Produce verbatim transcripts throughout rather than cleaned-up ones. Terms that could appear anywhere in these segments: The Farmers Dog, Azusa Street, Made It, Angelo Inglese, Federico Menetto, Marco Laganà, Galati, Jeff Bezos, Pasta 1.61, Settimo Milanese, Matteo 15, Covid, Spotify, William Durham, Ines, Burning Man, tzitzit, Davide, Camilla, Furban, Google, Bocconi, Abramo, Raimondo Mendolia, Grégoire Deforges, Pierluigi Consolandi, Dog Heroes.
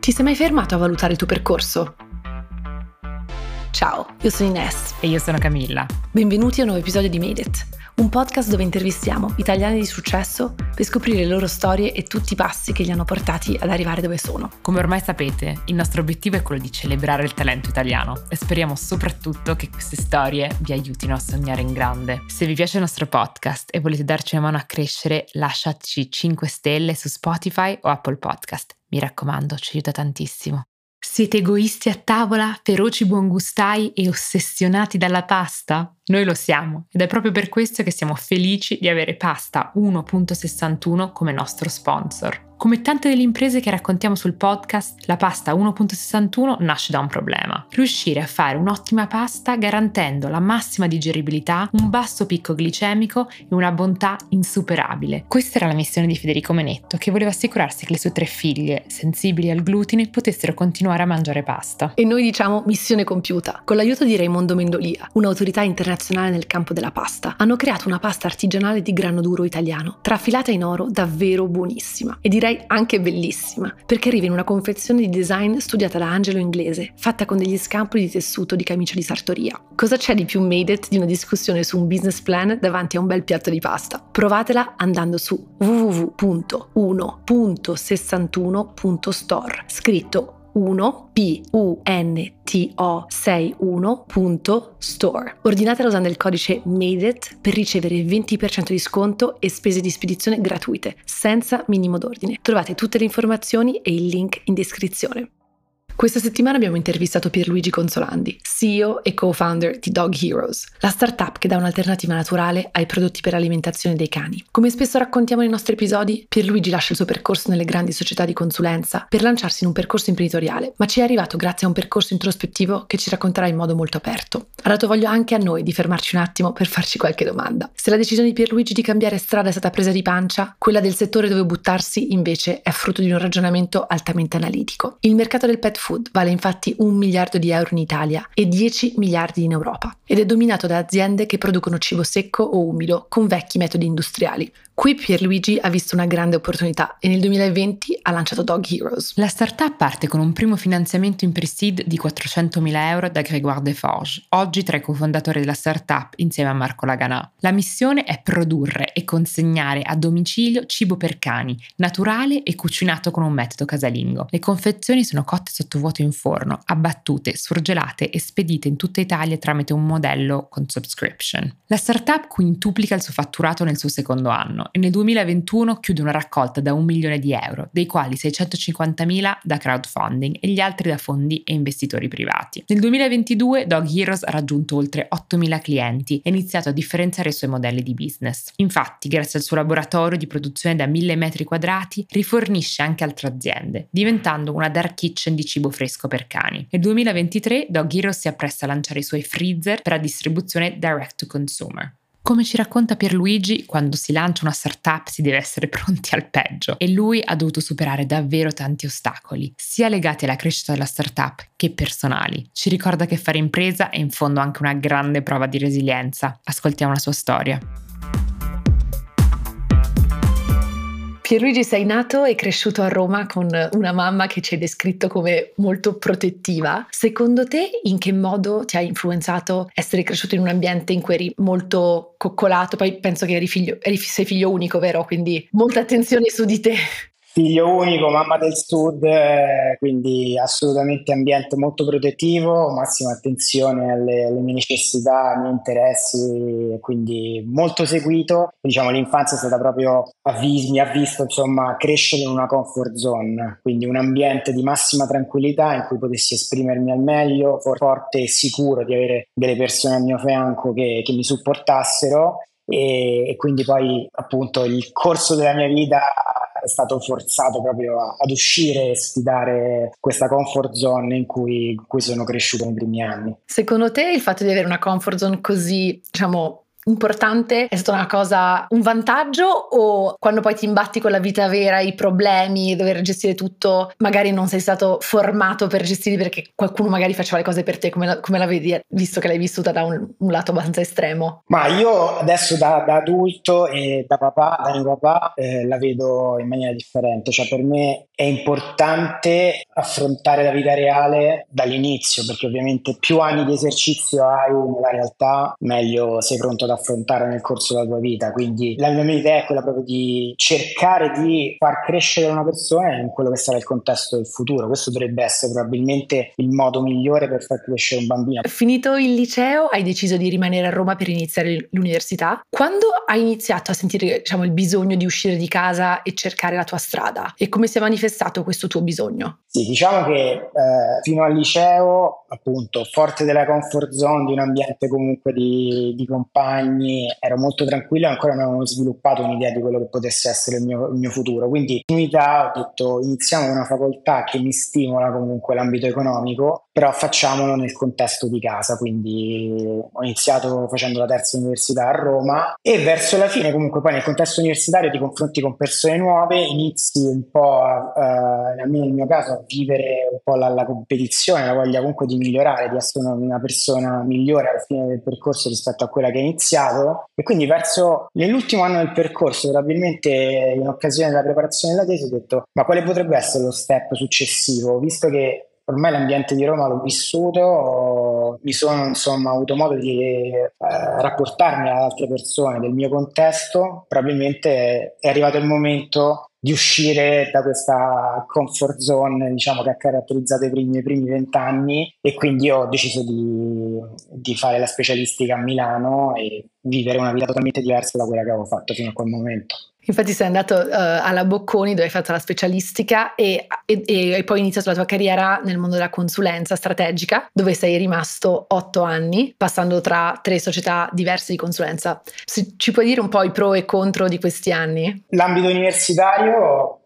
Ti sei mai fermato a valutare il tuo percorso? Ciao, io sono Ines. E io sono Camilla. Benvenuti a un nuovo episodio di Made It, un podcast dove intervistiamo italiani di successo per scoprire le loro storie e tutti i passi che li hanno portati ad arrivare dove sono. Come ormai sapete, il nostro obiettivo è quello di celebrare il talento italiano e speriamo soprattutto che queste storie vi aiutino a sognare in grande. Se vi piace il nostro podcast e volete darci una mano a crescere, lasciaci cinque stelle su Spotify o Apple Podcast. Mi raccomando, ci aiuta tantissimo. Siete egoisti a tavola, feroci buongustai e ossessionati dalla pasta? Noi lo siamo ed è proprio per questo che siamo felici di avere Pasta uno virgola sessantuno come nostro sponsor. Come tante delle imprese che raccontiamo sul podcast, la Pasta uno virgola sessantuno nasce da un problema: riuscire a fare un'ottima pasta garantendo la massima digeribilità, un basso picco glicemico e una bontà insuperabile. Questa era la missione di Federico Menetto, che voleva assicurarsi che le sue tre figlie, sensibili al glutine, potessero continuare a mangiare pasta. E noi diciamo missione compiuta, con l'aiuto di Raimondo Mendolia, un'autorità internazionale nel campo della pasta. Hanno creato una pasta artigianale di grano duro italiano, trafilata in oro, davvero buonissima e direi anche bellissima, perché arriva in una confezione di design studiata da Angelo Inglese, fatta con degli scampoli di tessuto di camicia di sartoria. Cosa c'è di più made it di una discussione su un business plan davanti a un bel piatto di pasta? Provatela andando su w w w punto uno punto sessantuno punto store, scritto uno punto punto sessantuno punto store. Ordinatela usando il codice MADEIT per ricevere il venti per cento di sconto e spese di spedizione gratuite, senza minimo d'ordine. Trovate tutte le informazioni e il link in descrizione. Questa settimana abbiamo intervistato Pierluigi Consolandi, C E O e co-founder di Dog Heroes, la startup che dà un'alternativa naturale ai prodotti per alimentazione dei cani. Come spesso raccontiamo nei nostri episodi, Pierluigi lascia il suo percorso nelle grandi società di consulenza per lanciarsi in un percorso imprenditoriale, ma ci è arrivato grazie a un percorso introspettivo che ci racconterà in modo molto aperto. Ha dato voglia anche a noi di fermarci un attimo per farci qualche domanda. Se la decisione di Pierluigi di cambiare strada è stata presa di pancia, quella del settore dove buttarsi invece è frutto di un ragionamento altamente analitico. Il mercato del pet food vale infatti un miliardo di euro in Italia e dieci miliardi in Europa ed è dominato da aziende che producono cibo secco o umido con vecchi metodi industriali. Qui Pierluigi ha visto una grande opportunità e nel duemilaventi ha lanciato Dog Heroes. La startup parte con un primo finanziamento in pre-seed di quattrocentomila euro da Grégoire Deforges, oggi tra i cofondatori della startup insieme a Marco Laganà. La missione è produrre e consegnare a domicilio cibo per cani, naturale e cucinato con un metodo casalingo. Le confezioni sono cotte sotto vuoto in forno, abbattute, surgelate e spedite in tutta Italia tramite un modello con subscription. La startup quintuplica il suo fatturato nel suo secondo anno e nel duemilaventuno chiude una raccolta da un milione di euro, dei quali seicentocinquantamila da crowdfunding e gli altri da fondi e investitori privati. Nel duemilaventidue Dog Heroes ha raggiunto oltre ottomila clienti e ha iniziato a differenziare i suoi modelli di business. Infatti, grazie al suo laboratorio di produzione da mille metri quadrati, rifornisce anche altre aziende, diventando una dark kitchen di cibo fresco per cani. Nel duemilaventitré Dog Heroes si appresta a lanciare i suoi freezer per la distribuzione direct to consumer. Come ci racconta Pierluigi, quando si lancia una startup si deve essere pronti al peggio e lui ha dovuto superare davvero tanti ostacoli, sia legati alla crescita della startup che personali. Ci ricorda che fare impresa è in fondo anche una grande prova di resilienza. Ascoltiamo la sua storia. Pierluigi, sei nato e cresciuto a Roma con una mamma che ci hai descritto come molto protettiva. Secondo te in che modo ti ha influenzato essere cresciuto in un ambiente in cui eri molto coccolato? Poi penso che eri figlio, eri, sei figlio unico, vero? Quindi molta attenzione su di te. Figlio unico, mamma del sud, quindi assolutamente ambiente molto protettivo, massima attenzione alle, alle mie necessità, ai miei interessi, quindi molto seguito. Diciamo l'infanzia è stata proprio, avvis, mi ha visto insomma crescere in una comfort zone, quindi un ambiente di massima tranquillità in cui potessi esprimermi al meglio, forte e sicuro di avere delle persone al mio fianco che, che mi supportassero e, e quindi poi appunto il corso della mia vita è stato forzato proprio ad uscire e sfidare questa comfort zone in cui, in cui sono cresciuto nei primi anni. Secondo te il fatto di avere una comfort zone così, diciamo, importante è stata una cosa, un vantaggio, o quando poi ti imbatti con la vita vera, i problemi, dover gestire tutto, magari non sei stato formato per gestirli perché qualcuno magari faceva le cose per te? Come la, come la vedi, visto che l'hai vissuta da un, un lato abbastanza estremo? Ma io adesso da, da adulto e da papà, da mio papà, eh, la vedo in maniera differente. Cioè, per me è importante affrontare la vita reale dall'inizio, perché ovviamente più anni di esercizio hai nella realtà, meglio sei pronto ad affrontare nel corso della tua vita. Quindi la mia idea è quella proprio di cercare di far crescere una persona in quello che sarà il contesto del futuro. Questo dovrebbe essere probabilmente il modo migliore per far crescere un bambino. Finito il liceo, hai deciso di rimanere a Roma per iniziare l'università. Quando hai iniziato a sentire, diciamo, il bisogno di uscire di casa e cercare la tua strada, e come si è manifestato questo tuo bisogno? Sì, diciamo che eh, fino al liceo, appunto, forte della comfort zone, di un ambiente comunque di, di compagni, ero molto tranquillo e ancora non avevo sviluppato un'idea di quello che potesse essere il mio, il mio futuro. Quindi in unità ho detto: iniziamo una facoltà che mi stimola comunque l'ambito economico, però facciamolo nel contesto di casa. Quindi ho iniziato facendo la terza università a Roma, e verso la fine comunque poi nel contesto universitario ti confronti con persone nuove, inizi un po' a, eh, almeno nel mio caso, a vivere un po' la, la competizione, la voglia comunque di migliorare, di essere una, una persona migliore alla fine del percorso rispetto a quella che inizi. E quindi verso nell'ultimo anno del percorso, probabilmente in occasione della preparazione della tesi, ho detto: ma quale potrebbe essere lo step successivo? Visto che ormai l'ambiente di Roma l'ho vissuto, mi sono insomma avuto modo di eh, rapportarmi ad altre persone del mio contesto, probabilmente è arrivato il momento di uscire da questa comfort zone, diciamo, che ha caratterizzato i primi, i primi vent'anni, e quindi ho deciso di, di fare la specialistica a Milano e vivere una vita totalmente diversa da quella che avevo fatto fino a quel momento. Infatti sei andato uh, alla Bocconi, dove hai fatto la specialistica, e, e, e hai poi iniziato la tua carriera nel mondo della consulenza strategica, dove sei rimasto otto anni, passando tra tre società diverse di consulenza. Se ci puoi dire un po' i pro e contro di questi anni? L'ambito universitario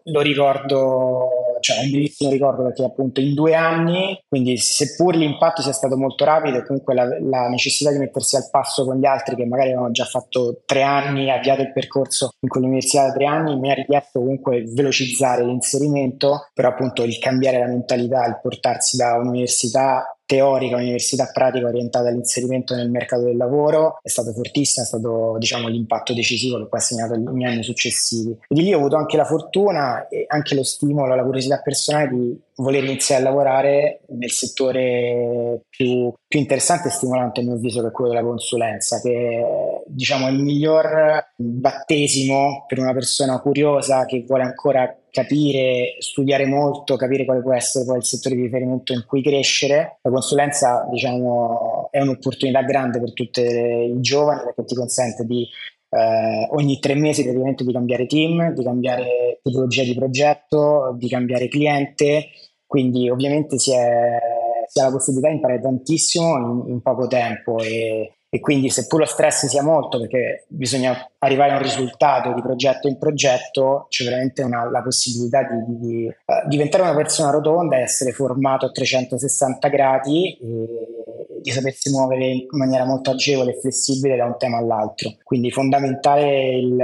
lo ricordo, cioè un bellissimo ricordo, perché appunto in due anni, quindi seppur l'impatto sia stato molto rapido, comunque la, la necessità di mettersi al passo con gli altri che magari avevano già fatto tre anni, avviato il percorso in quell'università da tre anni, mi ha richiesto comunque velocizzare l'inserimento, però appunto il cambiare la mentalità, il portarsi da un'università teorica, università pratica orientata all'inserimento nel mercato del lavoro è stato fortissimo, è stato, diciamo, l'impatto decisivo che poi ha segnato gli anni successivi. E di lì ho avuto anche la fortuna e anche lo stimolo, la curiosità personale di voler iniziare a lavorare nel settore più, più interessante e stimolante, a mio avviso, che è quello della consulenza, che è, diciamo, il miglior battesimo per una persona curiosa che vuole ancora capire, studiare molto, capire quale può essere poi il settore di riferimento in cui crescere. La consulenza, diciamo, è un'opportunità grande per tutti i giovani, perché ti consente di eh, ogni tre mesi praticamente di cambiare team, di cambiare tipologia di progetto, di cambiare cliente, quindi ovviamente si è, si ha la possibilità di imparare tantissimo in, in poco tempo, e E quindi, seppur lo stress sia molto, perché bisogna arrivare a un risultato di progetto in progetto, c'è veramente una, la possibilità di, di, di uh, diventare una persona rotonda e essere formato a trecentosessanta gradi, e di sapersi muovere in maniera molto agevole e flessibile da un tema all'altro. Quindi fondamentale il,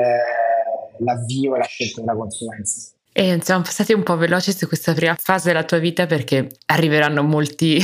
l'avvio e la scelta della consulenza. E siamo passati un po' veloci su questa prima fase della tua vita, perché arriveranno molti,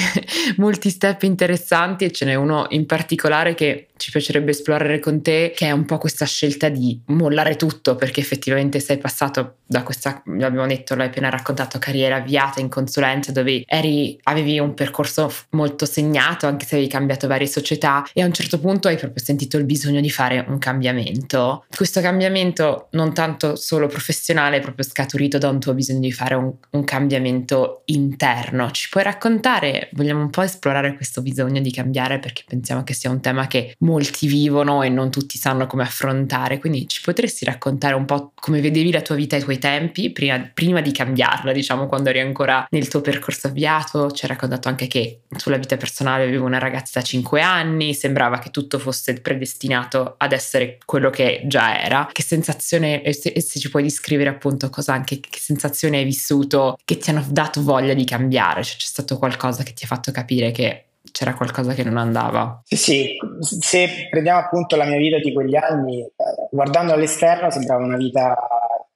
molti step interessanti, e ce n'è uno in particolare che ci piacerebbe esplorare con te, che è un po' questa scelta di mollare tutto, perché effettivamente sei passato da questa, l'abbiamo detto, l'hai appena raccontato, carriera avviata in consulenza, dove eri, avevi un percorso molto segnato, anche se avevi cambiato varie società, e a un certo punto hai proprio sentito il bisogno di fare un cambiamento. Questo cambiamento non tanto solo professionale, proprio scaturito da un tuo bisogno di fare un, un cambiamento interno. Ci puoi raccontare? Vogliamo un po' esplorare questo bisogno di cambiare, perché pensiamo che sia un tema che molti vivono e non tutti sanno come affrontare, quindi ci potresti raccontare un po' come vedevi la tua vita ai tuoi tempi prima, prima di cambiarla, diciamo, quando eri ancora nel tuo percorso avviato? Ci hai raccontato anche che sulla vita personale avevi una ragazza da cinque anni, sembrava che tutto fosse predestinato ad essere quello che già era. Che sensazione, e se, e se ci puoi descrivere appunto cosa anche Che, che sensazione hai vissuto che ti hanno dato voglia di cambiare? Cioè, c'è stato qualcosa che ti ha fatto capire che c'era qualcosa che non andava. Sì, sì, se prendiamo appunto la mia vita di quegli anni, guardando all'esterno sembrava una vita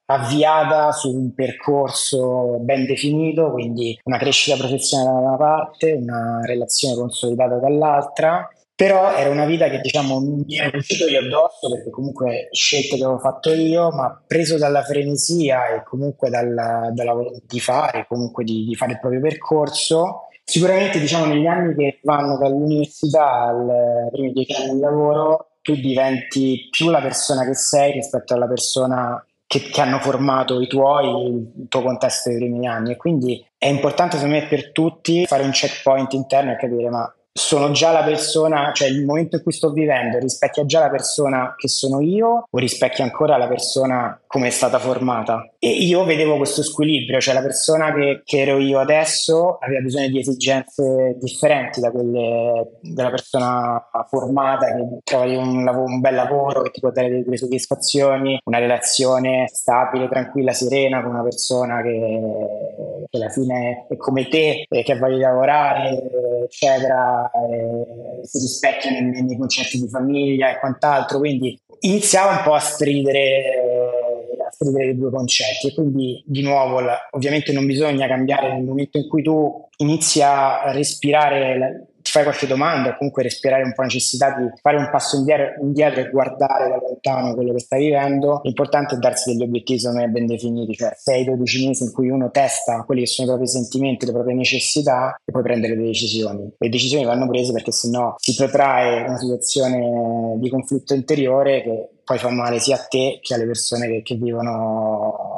avviata su un percorso ben definito, quindi una crescita professionale da una parte, una relazione consolidata dall'altra, però era una vita che diciamo mi è uscito io addosso, perché comunque scelte che avevo fatto io, ma preso dalla frenesia e comunque dalla, dalla volontà di fare, comunque di, di fare il proprio percorso. Sicuramente diciamo negli anni che vanno dall'università al primi dieci anni di lavoro tu diventi più la persona che sei rispetto alla persona che, che hanno formato i tuoi, il tuo contesto dei primi anni, e quindi è importante secondo me per tutti fare un checkpoint interno e capire ma sono già la persona, cioè il momento in cui sto vivendo rispecchia già la persona che sono io o rispecchia ancora la persona come è stata formata. E io vedevo questo squilibrio, cioè la persona che, che ero io adesso aveva bisogno di esigenze differenti da quelle della persona formata che trovi un, lav- un bel lavoro che ti può dare delle, delle soddisfazioni, una relazione stabile, tranquilla, serena con una persona che, che alla fine è come te, che ha voglia di lavorare, eccetera. Eh, si rispecchiano nei, nei concetti di famiglia e quant'altro, quindi iniziava un po' a stridere eh, a stridere i due concetti, e quindi di nuovo la, ovviamente non bisogna cambiare nel momento in cui tu inizi a respirare la, ti fai qualche domanda o comunque respirare un po' la necessità di fare un passo indietro, indietro e guardare da lontano quello che stai vivendo. L'importante è darsi degli obiettivi secondo me ben definiti, cioè sei dodici mesi in cui uno testa quelli che sono i propri sentimenti, le proprie necessità, e poi prendere delle decisioni. Le decisioni vanno prese perché sennò si protrae una situazione di conflitto interiore che poi fa male sia a te che alle persone che, che vivono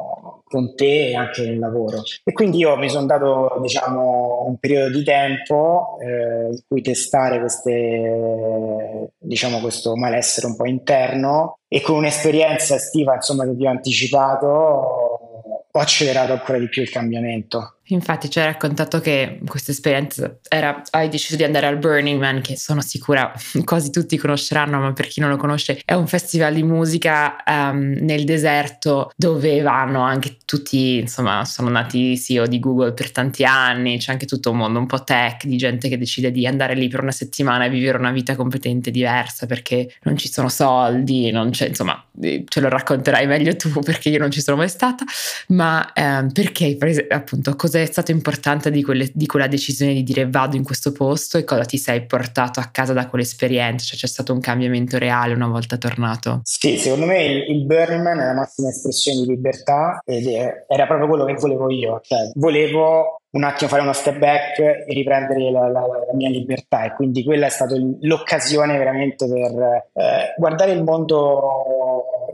con te e anche nel lavoro. E quindi io mi sono dato diciamo un periodo di tempo eh, in cui testare queste diciamo questo malessere un po' interno, e con un'esperienza estiva insomma che vi ho anticipato ho accelerato ancora di più il cambiamento. Infatti ci hai raccontato che questa esperienza era, hai deciso di andare al Burning Man, che sono sicura quasi tutti conosceranno, ma per chi non lo conosce è un festival di musica um, nel deserto, dove vanno anche tutti, insomma sono nati C E O di Google per tanti anni, c'è anche tutto un mondo un po' tech di gente che decide di andare lì per una settimana e vivere una vita completamente diversa perché non ci sono soldi, non c'è, insomma ce lo racconterai meglio tu perché io non ci sono mai stata. Ma Ma ehm, perché, per esempio, appunto, cosa è stato importante di, quelle, di quella decisione di dire vado in questo posto, e cosa ti sei portato a casa da quell'esperienza? Cioè c'è stato un cambiamento reale una volta tornato? Sì, secondo me il, il Burning Man è la massima espressione di libertà, ed è, era proprio quello che volevo io. Cioè volevo un attimo fare uno step back e riprendere la, la, la mia libertà, e quindi quella è stata l'occasione veramente per eh, guardare il mondo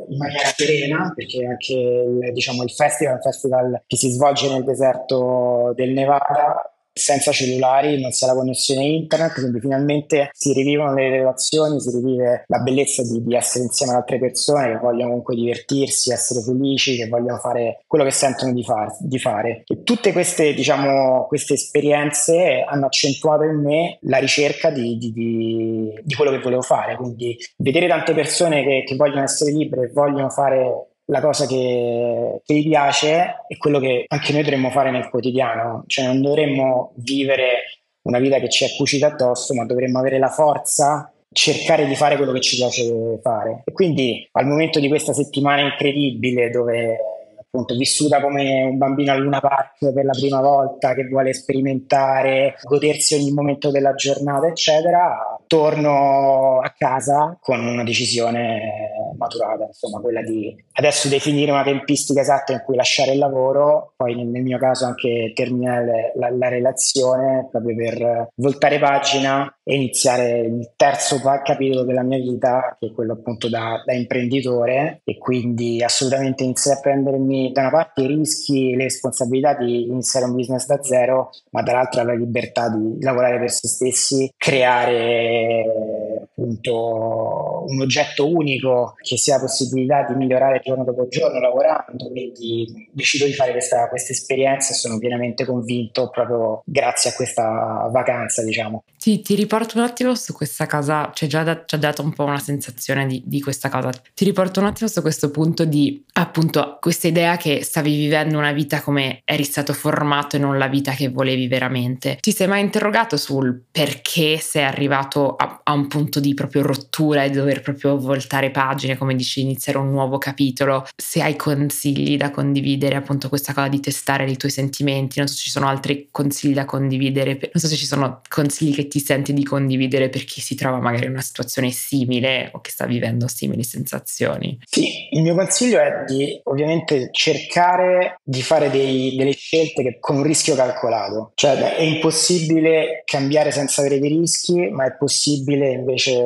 in maniera serena, perché anche il, diciamo, il festival è un festival che si svolge nel deserto del Nevada, senza cellulari, non si ha la connessione internet, quindi finalmente si rivivono le relazioni, si rivive la bellezza di, di essere insieme ad altre persone che vogliono comunque divertirsi, essere felici, che vogliono fare quello che sentono di, far, di fare. E tutte queste, diciamo, queste esperienze hanno accentuato in me la ricerca di, di, di, di quello che volevo fare, quindi vedere tante persone che, che vogliono essere libere, vogliono fare la cosa che, che gli piace è quello che anche noi dovremmo fare nel quotidiano, cioè non dovremmo vivere una vita che ci è cucita addosso, ma dovremmo avere la forza, cercare di fare quello che ci piace fare. E quindi al momento di questa settimana incredibile, dove appunto vissuta come un bambino al Luna Park per la prima volta, che vuole sperimentare, godersi ogni momento della giornata, eccetera, torno a casa con una decisione maturata, insomma quella di adesso definire una tempistica esatta in cui lasciare il lavoro, poi nel mio caso anche terminare la, la relazione, proprio per voltare pagina e iniziare il terzo capitolo della mia vita, che è quello appunto da, da imprenditore, e quindi assolutamente iniziare a prendermi da una parte i rischi e le responsabilità di iniziare un business da zero, ma dall'altra la libertà di lavorare per se stessi, creare appunto un oggetto unico che si ha la possibilità di migliorare giorno dopo giorno lavorando, quindi decido di fare questa, questa esperienza e sono pienamente convinto proprio grazie a questa vacanza, diciamo. Sì, ti riporto un attimo su questa cosa, cioè già da, ci ha dato un po' una sensazione di, di questa cosa, ti riporto un attimo su questo punto di appunto questa idea che stavi vivendo una vita come eri stato formato e non la vita che volevi veramente. Ti sei mai interrogato sul perché sei arrivato a, a un punto di proprio rottura e dover proprio voltare pagine, come dici, iniziare un nuovo capitolo? Se hai consigli da condividere, appunto questa cosa di testare i tuoi sentimenti, non so se ci sono altri consigli da condividere, non so se ci sono consigli che ti senti di condividere per chi si trova magari in una situazione simile o che sta vivendo simili sensazioni. Sì, il mio consiglio è di ovviamente cercare di fare dei, delle scelte che, con un rischio calcolato, cioè è impossibile cambiare senza avere dei rischi, ma è possibile invece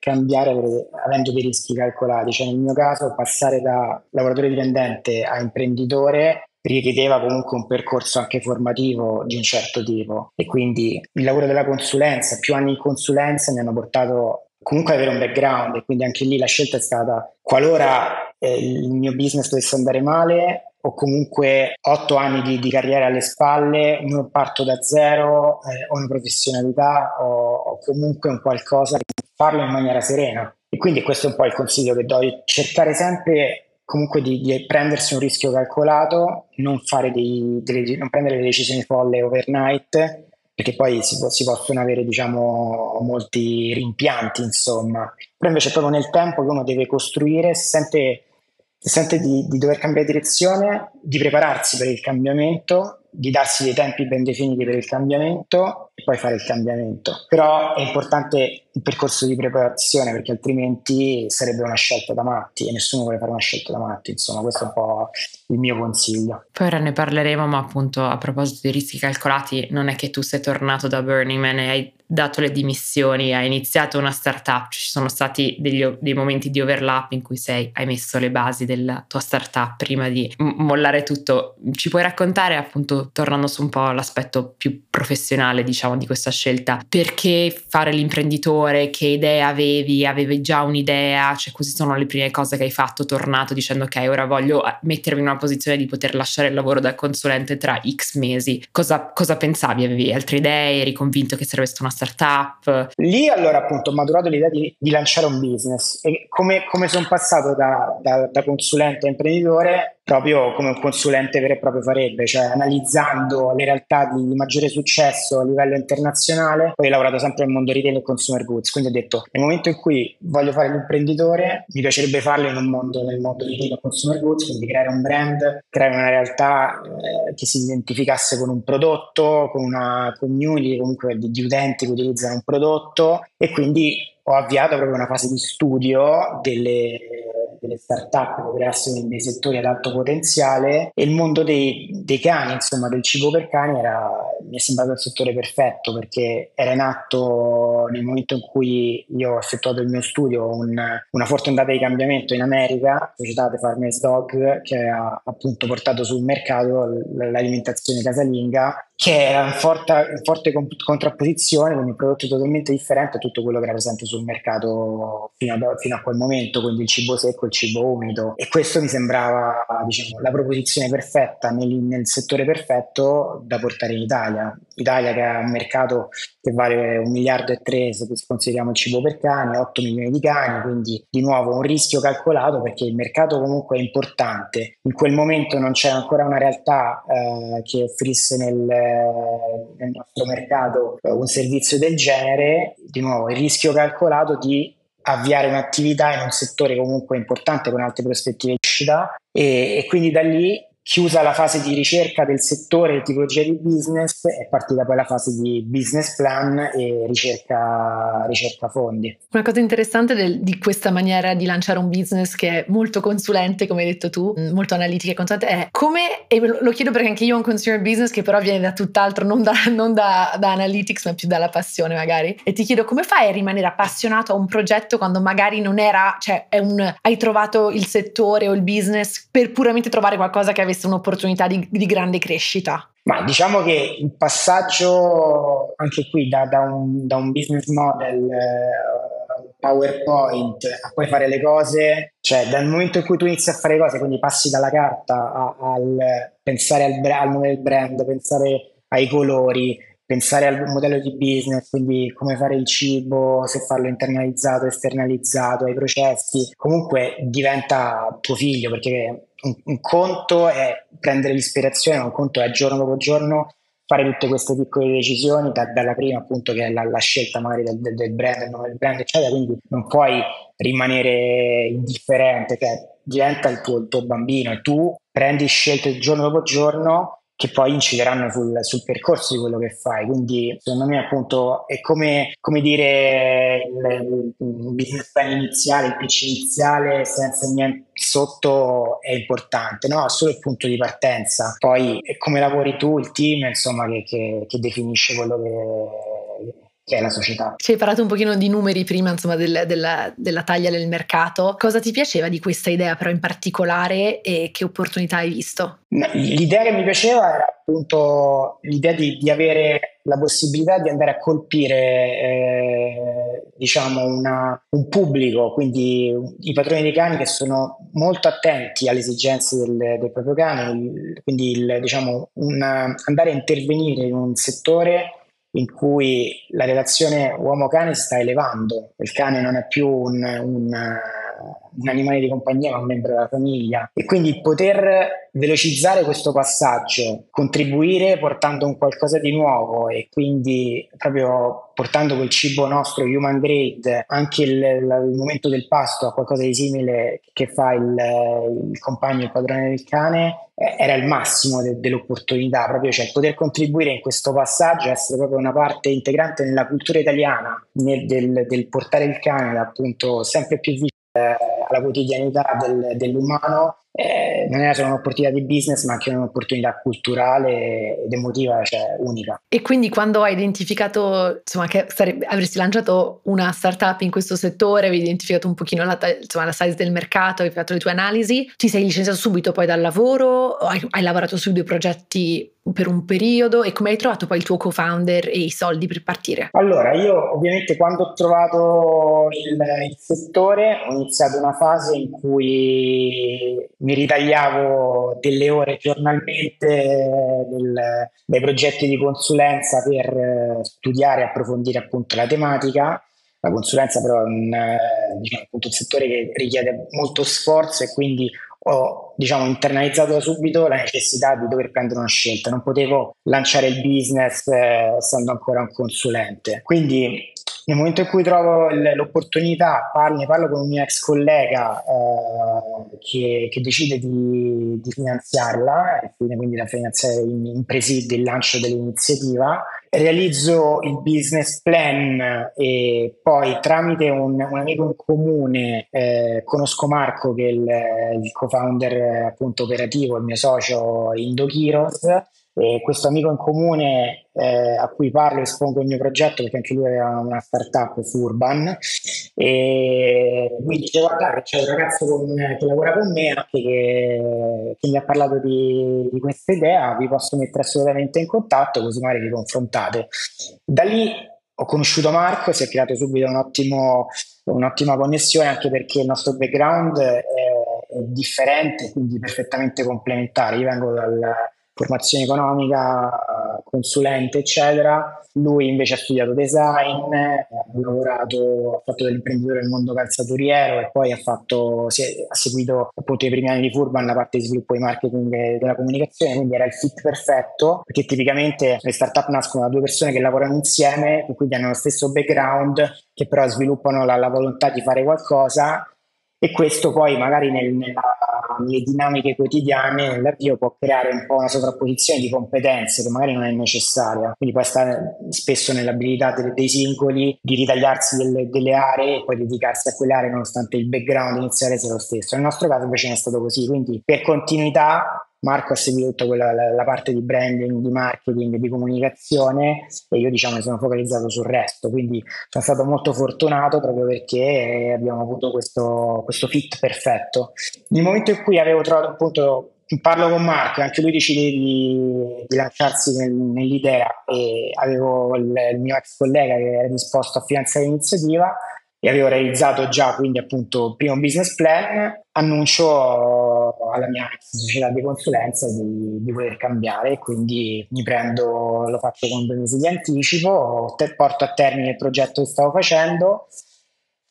cambiare avendo dei rischi calcolati, cioè nel mio caso passare da lavoratore dipendente a imprenditore richiedeva comunque un percorso anche formativo di un certo tipo e quindi il lavoro della consulenza, più anni in consulenza mi hanno portato comunque ad avere un background e quindi anche lì la scelta è stata qualora eh, il mio business dovesse andare male o comunque otto anni di, di carriera alle spalle, non parto da zero, eh, ho una professionalità o, o comunque un qualcosa per farlo in maniera serena e quindi questo è un po' il consiglio che do, cercare sempre comunque di, di prendersi un rischio calcolato, non, fare dei, delle, non prendere le decisioni folle overnight, perché poi si, si possono avere diciamo molti rimpianti insomma, però invece proprio nel tempo che uno deve costruire si sente, si sente di, di dover cambiare direzione, di prepararsi per il cambiamento, di darsi dei tempi ben definiti per il cambiamento e poi fare il cambiamento, però è importante il percorso di preparazione perché altrimenti sarebbe una scelta da matti e nessuno vuole fare una scelta da matti, insomma questo è un po' il mio consiglio. Poi ora ne parleremo, ma appunto a proposito dei rischi calcolati, non è che tu sei tornato da Burning Man e hai dato le dimissioni, hai iniziato una startup, ci sono stati degli, dei momenti di overlap in cui sei, hai messo le basi della tua startup prima di mollare tutto. Ci puoi raccontare appunto, tornando su un po' all'aspetto più professionale diciamo di questa scelta, perché fare l'imprenditore, che idea avevi, avevi già un'idea, cioè queste sono le prime cose che hai fatto tornato dicendo ok ora voglio mettermi in una posizione di poter lasciare il lavoro da consulente tra X mesi, cosa, cosa pensavi, avevi altre idee, eri convinto che sarebbe stata una startup? Lì allora appunto ho maturato l'idea di, di lanciare un business e come, come sono passato da, da, da consulente a imprenditore proprio come un consulente vero e proprio farebbe, cioè analizzando le realtà di, di maggiore successo a livello internazionale. Poi ho lavorato sempre nel mondo retail e consumer goods, quindi ho detto nel momento in cui voglio fare l'imprenditore mi piacerebbe farlo in un mondo, nel mondo retail e consumer goods, quindi creare un brand, creare una realtà eh, che si identificasse con un prodotto, con una community comunque di utenti che utilizzano un prodotto e quindi ho avviato proprio una fase di studio delle, delle start-up che operassero dei settori ad alto potenziale e il mondo dei, dei cani, insomma del cibo per cani, era, mi è sembrato il settore perfetto perché era in atto nel momento in cui io ho effettuato il mio studio un, una forte ondata di cambiamento in America, società The Farmers Dog, che ha appunto portato sul mercato l'alimentazione casalinga, che era in forte, forte contrapposizione con un prodotto totalmente differente a tutto quello che era presente sul mercato fino a, fino a quel momento, quindi il cibo secco e il cibo umido, e questo mi sembrava diciamo, la proposizione perfetta nel, nel settore perfetto da portare in Italia. Italia che ha un mercato che vale un miliardo e tre se consideriamo il cibo per cani, otto milioni di cani, quindi di nuovo un rischio calcolato perché il mercato comunque è importante. In quel momento non c'era ancora una realtà eh, che offrisse nel, nel nostro mercato un servizio del genere, di nuovo il rischio calcolato di avviare un'attività in un settore comunque importante con alte prospettive di uscita e, e quindi da lì, chiusa la fase di ricerca del settore e tipologia di business, è partita poi la fase di business plan e ricerca, ricerca fondi. Una cosa interessante del, di questa maniera di lanciare un business che è molto consulente, come hai detto tu, molto analitica e consulente, è come, e lo chiedo perché anche io ho un consumer business che però viene da tutt'altro, non, da, non da, da analytics ma più dalla passione magari, e ti chiedo come fai a rimanere appassionato a un progetto quando magari non era, cioè è un, hai trovato il settore o il business per puramente trovare qualcosa che avevi un'opportunità di, di grande crescita? Ma diciamo che il passaggio anche qui da, da, un, da un business model eh, PowerPoint a poi fare le cose, cioè dal momento in cui tu inizi a fare cose, quindi passi dalla carta a, al pensare al, al nome del brand, pensare ai colori, pensare al modello di business, quindi come fare il cibo, se farlo internalizzato, esternalizzato, ai processi, comunque diventa tuo figlio, perché un, un conto è prendere l'ispirazione, un conto è giorno dopo giorno fare tutte queste piccole decisioni, da, dalla prima appunto che è la, la scelta magari del, del, del brand, del nome del brand eccetera, quindi non puoi rimanere indifferente, cioè diventa il tuo, il tuo bambino e tu prendi scelte giorno dopo giorno che poi incideranno sul, sul percorso di quello che fai, quindi secondo me appunto è come, come dire il, il business plan iniziale, il pitch iniziale senza niente sotto è importante, no? Solo il punto di partenza, poi è come lavori tu, il team insomma che, che, che definisce quello che... che è la società. Ci hai parlato un pochino di numeri prima, insomma, del, della, della taglia del mercato. Cosa ti piaceva di questa idea però in particolare e che opportunità hai visto? L'idea che mi piaceva era appunto l'idea di, di avere la possibilità di andare a colpire eh, diciamo una, un pubblico, quindi i padroni di cani che sono molto attenti alle esigenze del, del proprio cane, quindi il, diciamo una, andare a intervenire in un settore in cui la relazione uomo-cane si sta elevando, il cane non è più un, un, un animale di compagnia ma un membro della famiglia, e quindi poter velocizzare questo passaggio, contribuire portando un qualcosa di nuovo e quindi proprio portando quel cibo nostro human grade, anche il, il momento del pasto a qualcosa di simile che fa il, il compagno, il padrone del cane, era il massimo de, dell'opportunità, proprio, cioè poter contribuire in questo passaggio, essere proprio una parte integrante nella cultura italiana, nel, del, del portare il cane appunto sempre più vicino alla quotidianità del, dell'umano, eh, non era solo un'opportunità di business ma anche un'opportunità culturale ed emotiva, cioè unica. E quindi quando hai identificato insomma che sarebbe, avresti lanciato una startup in questo settore, avevi identificato un pochino la, insomma, la size del mercato, hai fatto le tue analisi, ti sei licenziato subito poi dal lavoro, hai, hai lavorato sui due progetti per un periodo, e come hai trovato poi il tuo co-founder e i soldi per partire? Allora, io ovviamente quando ho trovato il, il settore ho iniziato una fase in cui mi ritagliavo delle ore giornalmente del, dei progetti di consulenza per studiare e approfondire appunto la tematica. La consulenza però è un, diciamo, appunto un settore che richiede molto sforzo, e quindi ho diciamo internalizzato subito la necessità di dover prendere una scelta, non potevo lanciare il business eh, essendo ancora un consulente. Quindi nel momento in cui trovo l- l'opportunità, parlo, ne parlo con un mio ex collega eh, che, che decide di, di finanziarla, quindi da finanziare in, in presidio il lancio dell'iniziativa. Realizzo il business plan e poi tramite un, un amico in comune eh, conosco Marco, che è il, il co-founder appunto operativo, il mio socio in Dog Heroes, e questo amico in comune eh, a cui parlo e espongo il mio progetto, perché anche lui aveva una startup, Furban, e lui diceva: guarda, c'è un ragazzo con, che lavora con me anche che, che mi ha parlato di, di questa idea, vi posso mettere assolutamente in contatto così magari vi confrontate. Da lì ho conosciuto Marco, si è creato subito un ottimo, un'ottima connessione, anche perché il nostro background è, è differente, quindi perfettamente complementare. Io vengo dal formazione economica, consulente eccetera, lui invece ha studiato design, ha lavorato, ha fatto dell'imprenditore nel mondo calzaturiero, e poi ha fatto, si è, ha seguito appunto i primi anni di Furban la parte di sviluppo di marketing e della comunicazione, quindi era il fit perfetto, perché tipicamente le startup nascono da due persone che lavorano insieme e quindi hanno lo stesso background, che però sviluppano la, la volontà di fare qualcosa, e questo poi magari nel, nella le dinamiche quotidiane nell'avvio può creare un po' una sovrapposizione di competenze che magari non è necessaria, quindi può stare spesso nell'abilità dei, dei singoli di ritagliarsi delle, delle aree e poi dedicarsi a quelle aree nonostante il background iniziale sia lo stesso. Nel nostro caso invece non è stato così, quindi per continuità Marco ha seguito tutta quella, la, la parte di branding, di marketing, di comunicazione, e io diciamo mi sono focalizzato sul resto, quindi sono stato molto fortunato proprio perché abbiamo avuto questo, questo fit perfetto. Nel momento in cui avevo trovato appunto, parlo con Marco, anche lui decide di, di lanciarsi nel, nell'idea, e avevo il, il mio ex collega che era disposto a finanziare l'iniziativa, e avevo realizzato già quindi appunto il primo business plan, annuncio alla mia società di consulenza di, di voler cambiare, quindi mi prendo, lo faccio con due mesi di anticipo, te, porto a termine il progetto che stavo facendo,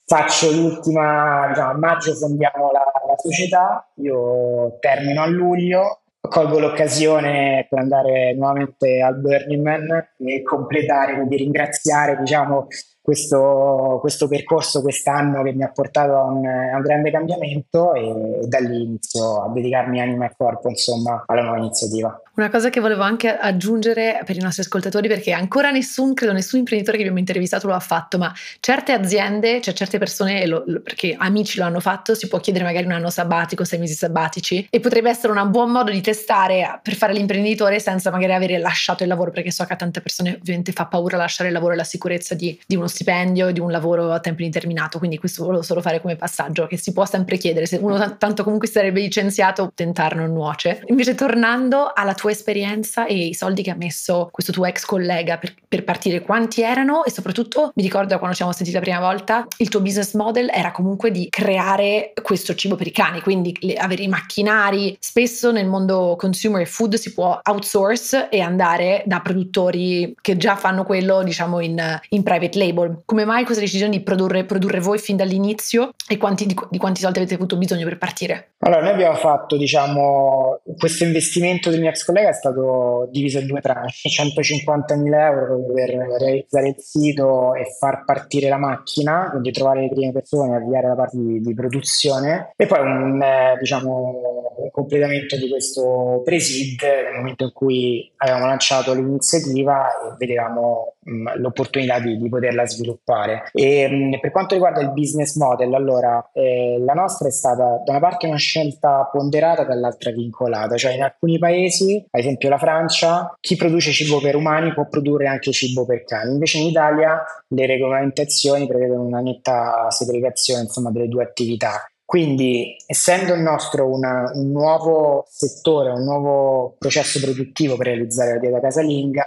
faccio l'ultima, diciamo, a maggio fondiamo la, la società, io termino a luglio, colgo l'occasione per andare nuovamente al Burning Man e completare, quindi ringraziare diciamo questo, questo percorso quest'anno che mi ha portato a un, a un grande cambiamento, e, e da lì inizio a dedicarmi anima e corpo insomma alla nuova iniziativa. Una cosa che volevo anche aggiungere per i nostri ascoltatori, perché ancora nessun, credo nessun imprenditore che abbiamo intervistato lo ha fatto, ma certe aziende, cioè certe persone lo, lo, perché amici lo hanno fatto, si può chiedere magari un anno sabbatico, sei mesi sabbatici, e potrebbe essere un buon modo di testare per fare l'imprenditore senza magari avere lasciato il lavoro, perché so che a tante persone ovviamente fa paura lasciare il lavoro e la sicurezza di, di uno stipendio, di un lavoro a tempo indeterminato, quindi questo volevo solo fare come passaggio che si può sempre chiedere, se uno t- tanto comunque sarebbe licenziato, tentar non nuoce. Invece tornando alla tua esperienza e i soldi che ha messo questo tuo ex collega per, per partire, quanti erano? E soprattutto mi ricordo quando ci siamo sentiti la prima volta, il tuo business model era comunque di creare questo cibo per i cani, quindi le, avere i macchinari. Spesso nel mondo consumer e food si può outsource e andare da produttori che già fanno quello diciamo in, in private label. Come mai questa decisione di produrre, produrre voi fin dall'inizio, e quanti, di, di quanti soldi avete avuto bisogno per partire? Allora, noi abbiamo fatto, diciamo, questo investimento del mio ex collega è stato diviso in due tranche, centocinquantamila euro per realizzare il sito e far partire la macchina, quindi trovare le prime persone e avviare la parte di, di produzione, e poi un, eh, diciamo, un completamento di questo pre-seed nel momento in cui avevamo lanciato l'iniziativa e vedevamo mh, l'opportunità di, di poterla sviluppare. E mh, per quanto riguarda il business model, allora eh, la nostra è stata da una parte una scelta ponderata, dall'altra vincolata, cioè in alcuni paesi, ad esempio la Francia, chi produce cibo per umani può produrre anche cibo per cani, invece in Italia le regolamentazioni prevedono una netta segregazione insomma delle due attività. Quindi, essendo il nostro una, un nuovo settore, un nuovo processo produttivo per realizzare la dieta casalinga,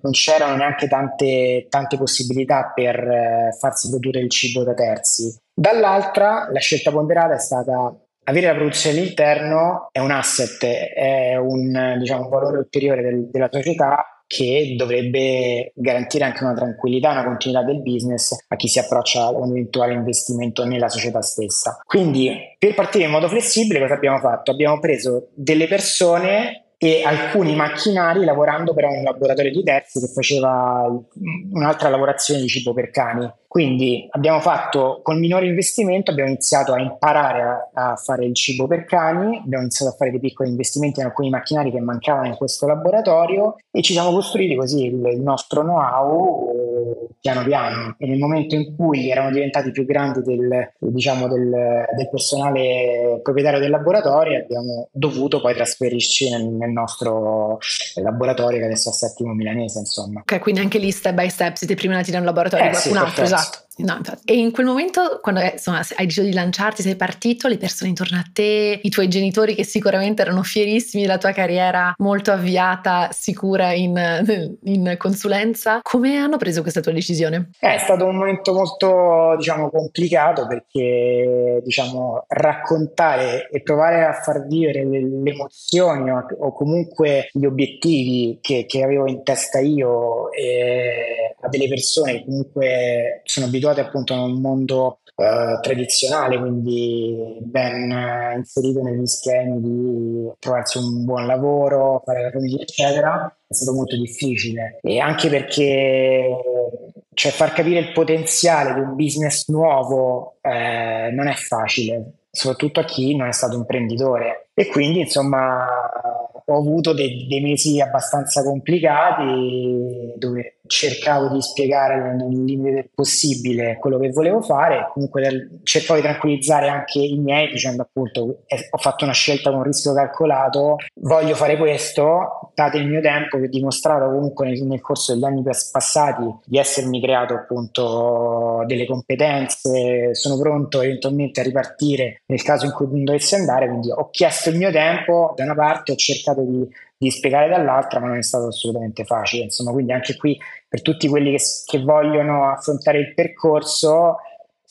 non c'erano neanche tante, tante possibilità per eh, farsi produrre il cibo da terzi. Dall'altra, la scelta ponderata è stata avere la produzione all'interno, è un asset, è un, diciamo, un valore ulteriore del, della società che dovrebbe garantire anche una tranquillità, una continuità del business a chi si approccia a un eventuale investimento nella società stessa. Quindi, per partire in modo flessibile, cosa abbiamo fatto? Abbiamo preso delle persone e alcuni macchinari, lavorando per un laboratorio di terzi che faceva un'altra lavorazione di cibo per cani. Quindi abbiamo fatto, col minore investimento, abbiamo iniziato a imparare a, a fare il cibo per cani, abbiamo iniziato a fare dei piccoli investimenti in alcuni macchinari che mancavano in questo laboratorio e ci siamo costruiti così il, il nostro know-how piano piano. E nel momento in cui erano diventati più grandi del, diciamo del, del personale proprietario del laboratorio, abbiamo dovuto poi trasferirci nel, nel nostro laboratorio che adesso è a Settimo Milanese, insomma. Ok, quindi anche lì step by step siete prima andati da un laboratorio eh, di qualcun sì, altro, esatto. No, e in quel momento, quando insomma, hai deciso di lanciarti, sei partito, le persone intorno a te, i tuoi genitori che sicuramente erano fierissimi della tua carriera molto avviata, sicura in, in consulenza, come hanno preso questa tua decisione? È stato un momento molto, diciamo, complicato, perché diciamo raccontare e provare a far vivere le, le emozioni o, o comunque gli obiettivi che, che avevo in testa io eh, a delle persone che comunque sono obiettivi appunto in un mondo eh, tradizionale, quindi ben eh, inserito negli schemi di trovarsi un buon lavoro, fare la famiglia eccetera, è stato molto difficile, e anche perché cioè far capire il potenziale di un business nuovo eh, non è facile, soprattutto a chi non è stato imprenditore, e quindi insomma ho avuto dei, dei mesi abbastanza complicati dove cercavo di spiegare nel limite del possibile quello che volevo fare, comunque cercavo di tranquillizzare anche i miei dicendo appunto eh, ho fatto una scelta con un rischio calcolato, voglio fare questo, date il mio tempo che ho dimostrato comunque nel, nel corso degli anni passati di essermi creato appunto delle competenze, sono pronto eventualmente a ripartire nel caso in cui non dovessi andare, quindi ho chiesto il mio tempo da una parte, ho cercato di di spiegare dall'altra, ma non è stato assolutamente facile, insomma. Quindi anche qui per tutti quelli che, che vogliono affrontare il percorso,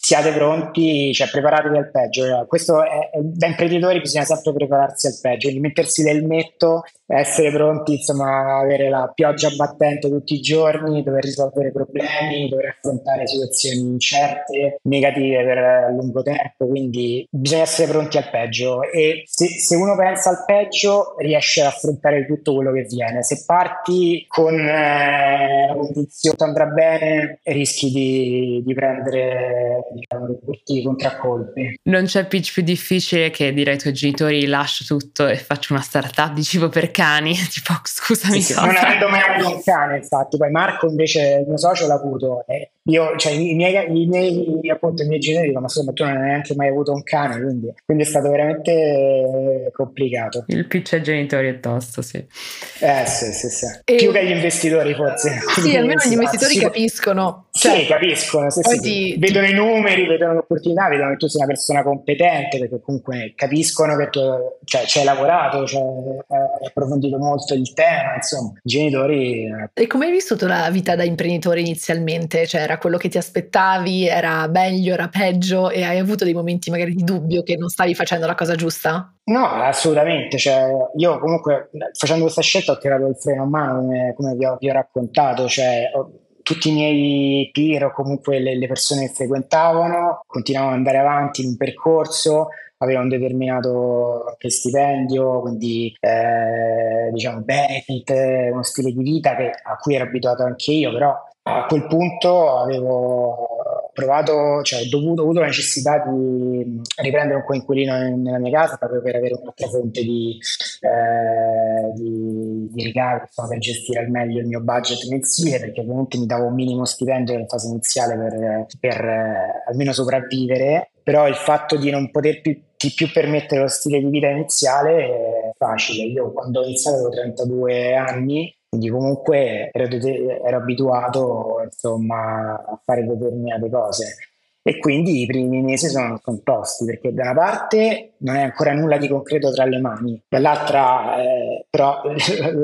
siate pronti, cioè preparatevi al peggio. Questo è, da imprenditori bisogna sempre prepararsi al peggio, quindi mettersi l'elmetto, essere pronti, insomma, avere la pioggia battente tutti i giorni, dover risolvere problemi, dover affrontare situazioni incerte, negative per lungo tempo, quindi bisogna essere pronti al peggio. E se, se uno pensa al peggio riesce ad affrontare tutto quello che viene. Se parti con eh, la condizione che andrà bene, rischi di, di prendere, diciamo, tutti i contraccolpi. Non c'è pitch più difficile che dire ai tuoi genitori: lascio tutto e faccio una startup di cibo per cani. Tipo, scusami, sì, sì, non avendo mai avuto un cane, infatti. Poi Marco invece, il mio socio, l'ha avuto. Eh, io, cioè, i miei, i miei, appunto, i miei genitori dicono: ma insomma, tu non hai neanche mai avuto un cane, quindi, quindi è stato veramente complicato. Il pitch ai genitori è tosto, sì. Eh, sì, sì, sì. E... più che agli investitori, forse. Sì, almeno gli investitori capiscono. Cioè, sì, capiscono. Sì, sì, ti... vedono i numeri, vedono l'opportunità, vedono che tu sei una persona competente, perché comunque capiscono che tu, cioè, ci hai lavorato, cioè, hai approfondito molto il tema, insomma, i genitori. E come hai vissuto la vita da imprenditore inizialmente? Cioè, era quello che ti aspettavi? Era meglio, era peggio? E hai avuto dei momenti magari di dubbio che non stavi facendo la cosa giusta? No, assolutamente. Cioè, io comunque facendo questa scelta ho tirato il freno a mano, come, come vi, ho, vi ho raccontato, cioè ho, tutti i miei peer o comunque le, le persone che frequentavano continuavano ad andare avanti in un percorso, aveva un determinato stipendio, quindi eh, diciamo benefit, uno stile di vita che, a cui ero abituato anche io, però a quel punto avevo provato, cioè ho dovuto, ho avuto la necessità di riprendere un coinquilino nella mia casa proprio per avere un'altra fonte di, eh, di, di ricavi, per gestire al meglio il mio budget mensile, perché ovviamente mi davo un minimo stipendio in fase iniziale per, per eh, almeno sopravvivere, però il fatto di non poter più di più permettere lo stile di vita iniziale è facile. Io quando ho iniziato avevo trentadue anni, quindi comunque ero, de- ero abituato, insomma, a fare determinate cose, e quindi i primi mesi sono tosti, perché da una parte non è ancora nulla di concreto tra le mani, dall'altra eh, però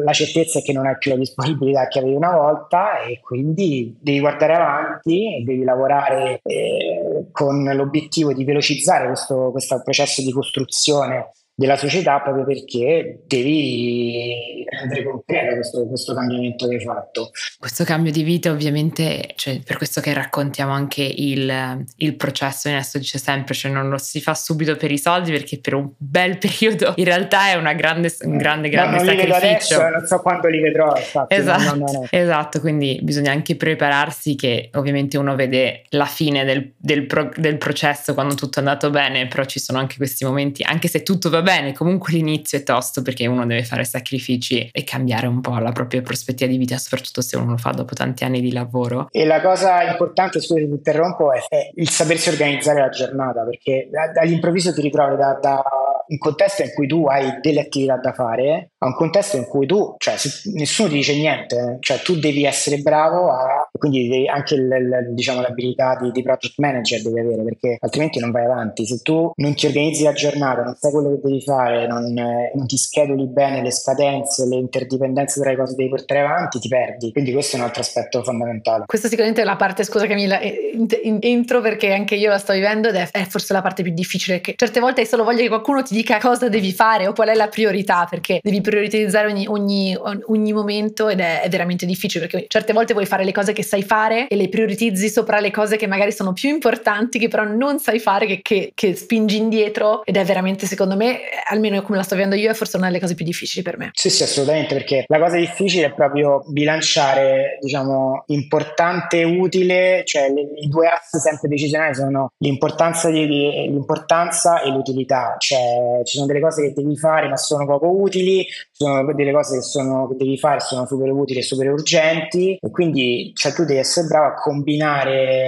la certezza è che non hai più la disponibilità che avevi una volta, e quindi devi guardare avanti e devi lavorare eh, con l'obiettivo di velocizzare questo, questo processo di costruzione della società, proprio perché devi rendere concreto questo, questo cambiamento che hai fatto. Questo cambio di vita, ovviamente, cioè, per questo che raccontiamo anche il, il processo, Ines dice sempre, cioè non lo si fa subito per i soldi, perché per un bel periodo in realtà è una grande, un grande, grande no, non sacrificio. Li vedo adesso, non so quando li vedrò, infatti. Esatto, non, non esatto, quindi bisogna anche prepararsi, che ovviamente uno vede la fine del, del, pro, del processo quando tutto è andato bene, però ci sono anche questi momenti, anche se tutto va bene, comunque l'inizio è tosto, perché uno deve fare sacrifici e cambiare un po' la propria prospettiva di vita, soprattutto se uno lo fa dopo tanti anni di lavoro. E la cosa importante, scusa se ti interrompo, è, è il sapersi organizzare la giornata, perché all'improvviso ti ritrovi da, da un contesto in cui tu hai delle attività da fare a un contesto in cui tu, cioè, nessuno ti dice niente, cioè tu devi essere bravo a, quindi devi anche il, il, diciamo, l'abilità di, di project manager devi avere, perché altrimenti non vai avanti. Se tu non ti organizzi la giornata, non sai quello che devi fare, non, non ti scheduli bene le scadenze, le interdipendenze tra le cose che devi portare avanti, ti perdi. Quindi questo è un altro aspetto fondamentale. Questa sicuramente è la parte, scusa Camilla, entro perché anche io la sto vivendo, ed è, è forse la parte più difficile, che certe volte hai solo voglia che qualcuno ti dica cosa devi fare o qual è la priorità, perché devi prioritizzare ogni, ogni, ogni momento, ed è, è veramente difficile, perché certe volte vuoi fare le cose che sai fare e le prioritizzi sopra le cose che magari sono più importanti, che però non sai fare, che, che, che spingi indietro, ed è veramente, secondo me, almeno come la sto vivendo io, è forse una delle cose più difficili per me. Sì sì, assolutamente, perché la cosa difficile è proprio bilanciare, diciamo, importante e utile, cioè le, i due assi sempre decisionali sono l'importanza, di, l'importanza e l'utilità, cioè ci sono delle cose che devi fare ma sono poco utili, sono delle cose che, sono, che devi fare, sono super utili e super urgenti, e quindi, cioè, tu devi essere bravo a combinare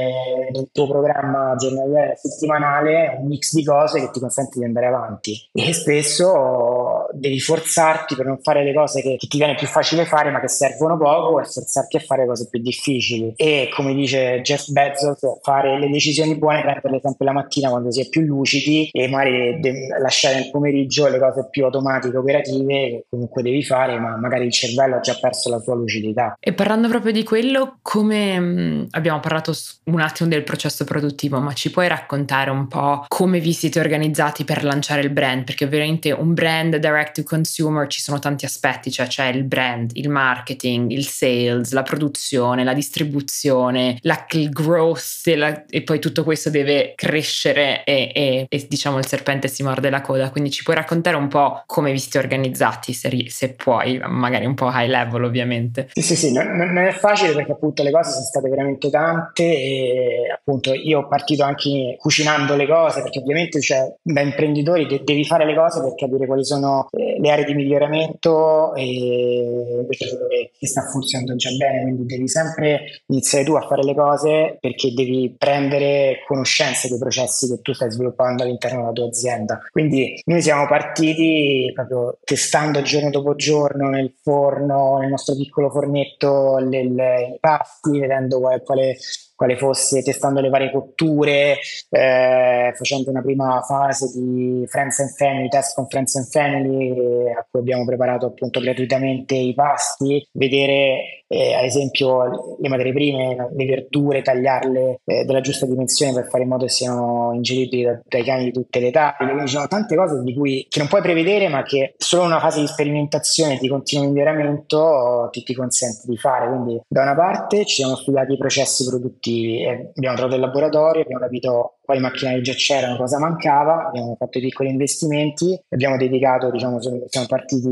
nel tuo programma giornaliero settimanale un mix di cose che ti consente di andare avanti, e spesso devi forzarti per non fare le cose che, che ti viene più facile fare ma che servono poco, e forzarti a fare cose più difficili. E come dice Jeff Bezos, fare le decisioni buone, prenderle sempre la mattina quando si è più lucidi, e magari de- lasciare nel pomeriggio le cose più automatiche, operative, che comunque devi fare, ma magari il cervello ha già perso la sua lucidità. E parlando proprio di quello, come abbiamo parlato un attimo del processo produttivo, ma ci puoi raccontare un po' come vi siete organizzati per lanciare il brand? Perché ovviamente un brand direct to consumer ci sono tanti aspetti, cioè c'è il brand, il marketing, il sales, la produzione, la distribuzione, la, il growth, e, la, e poi tutto questo deve crescere e, e, e diciamo il serpente si morde la coda. Quindi ci puoi raccontare un po' come vi siete organizzati, se, se puoi, magari un po' high level ovviamente. Sì sì sì, non, non è facile perché appunto le cose sono state veramente tante, e appunto io ho partito anche cucinando le cose, perché ovviamente cioè, da imprenditori de- devi fare le cose per capire quali sono eh, le aree di miglioramento e invece quello che sta funzionando già bene, quindi devi sempre iniziare tu a fare le cose perché devi prendere conoscenze dei processi che tu stai sviluppando all'interno della tua azienda. Quindi noi siamo partiti proprio testando giorno dopo giorno nel forno, nel nostro piccolo fornetto, le, le, i pasti, vedendo quale, quale quale fosse, testando le varie cotture, eh, facendo una prima fase di Friends and Family, test con Friends and Family, eh, a cui abbiamo preparato appunto gratuitamente i pasti, vedere eh, ad esempio le materie prime, le verdure, tagliarle eh, della giusta dimensione per fare in modo che siano ingeriti da, dai cani di tutte le età. Quindi ci sono tante cose di cui che non puoi prevedere, ma che solo una fase di sperimentazione di continuo miglioramento ti, ti consente di fare. Quindi da una parte ci siamo studiati i processi produttivi, e abbiamo trovato il laboratorio, abbiamo capito quali macchinari già c'erano, cosa mancava, abbiamo fatto i piccoli investimenti, abbiamo dedicato, diciamo, siamo partiti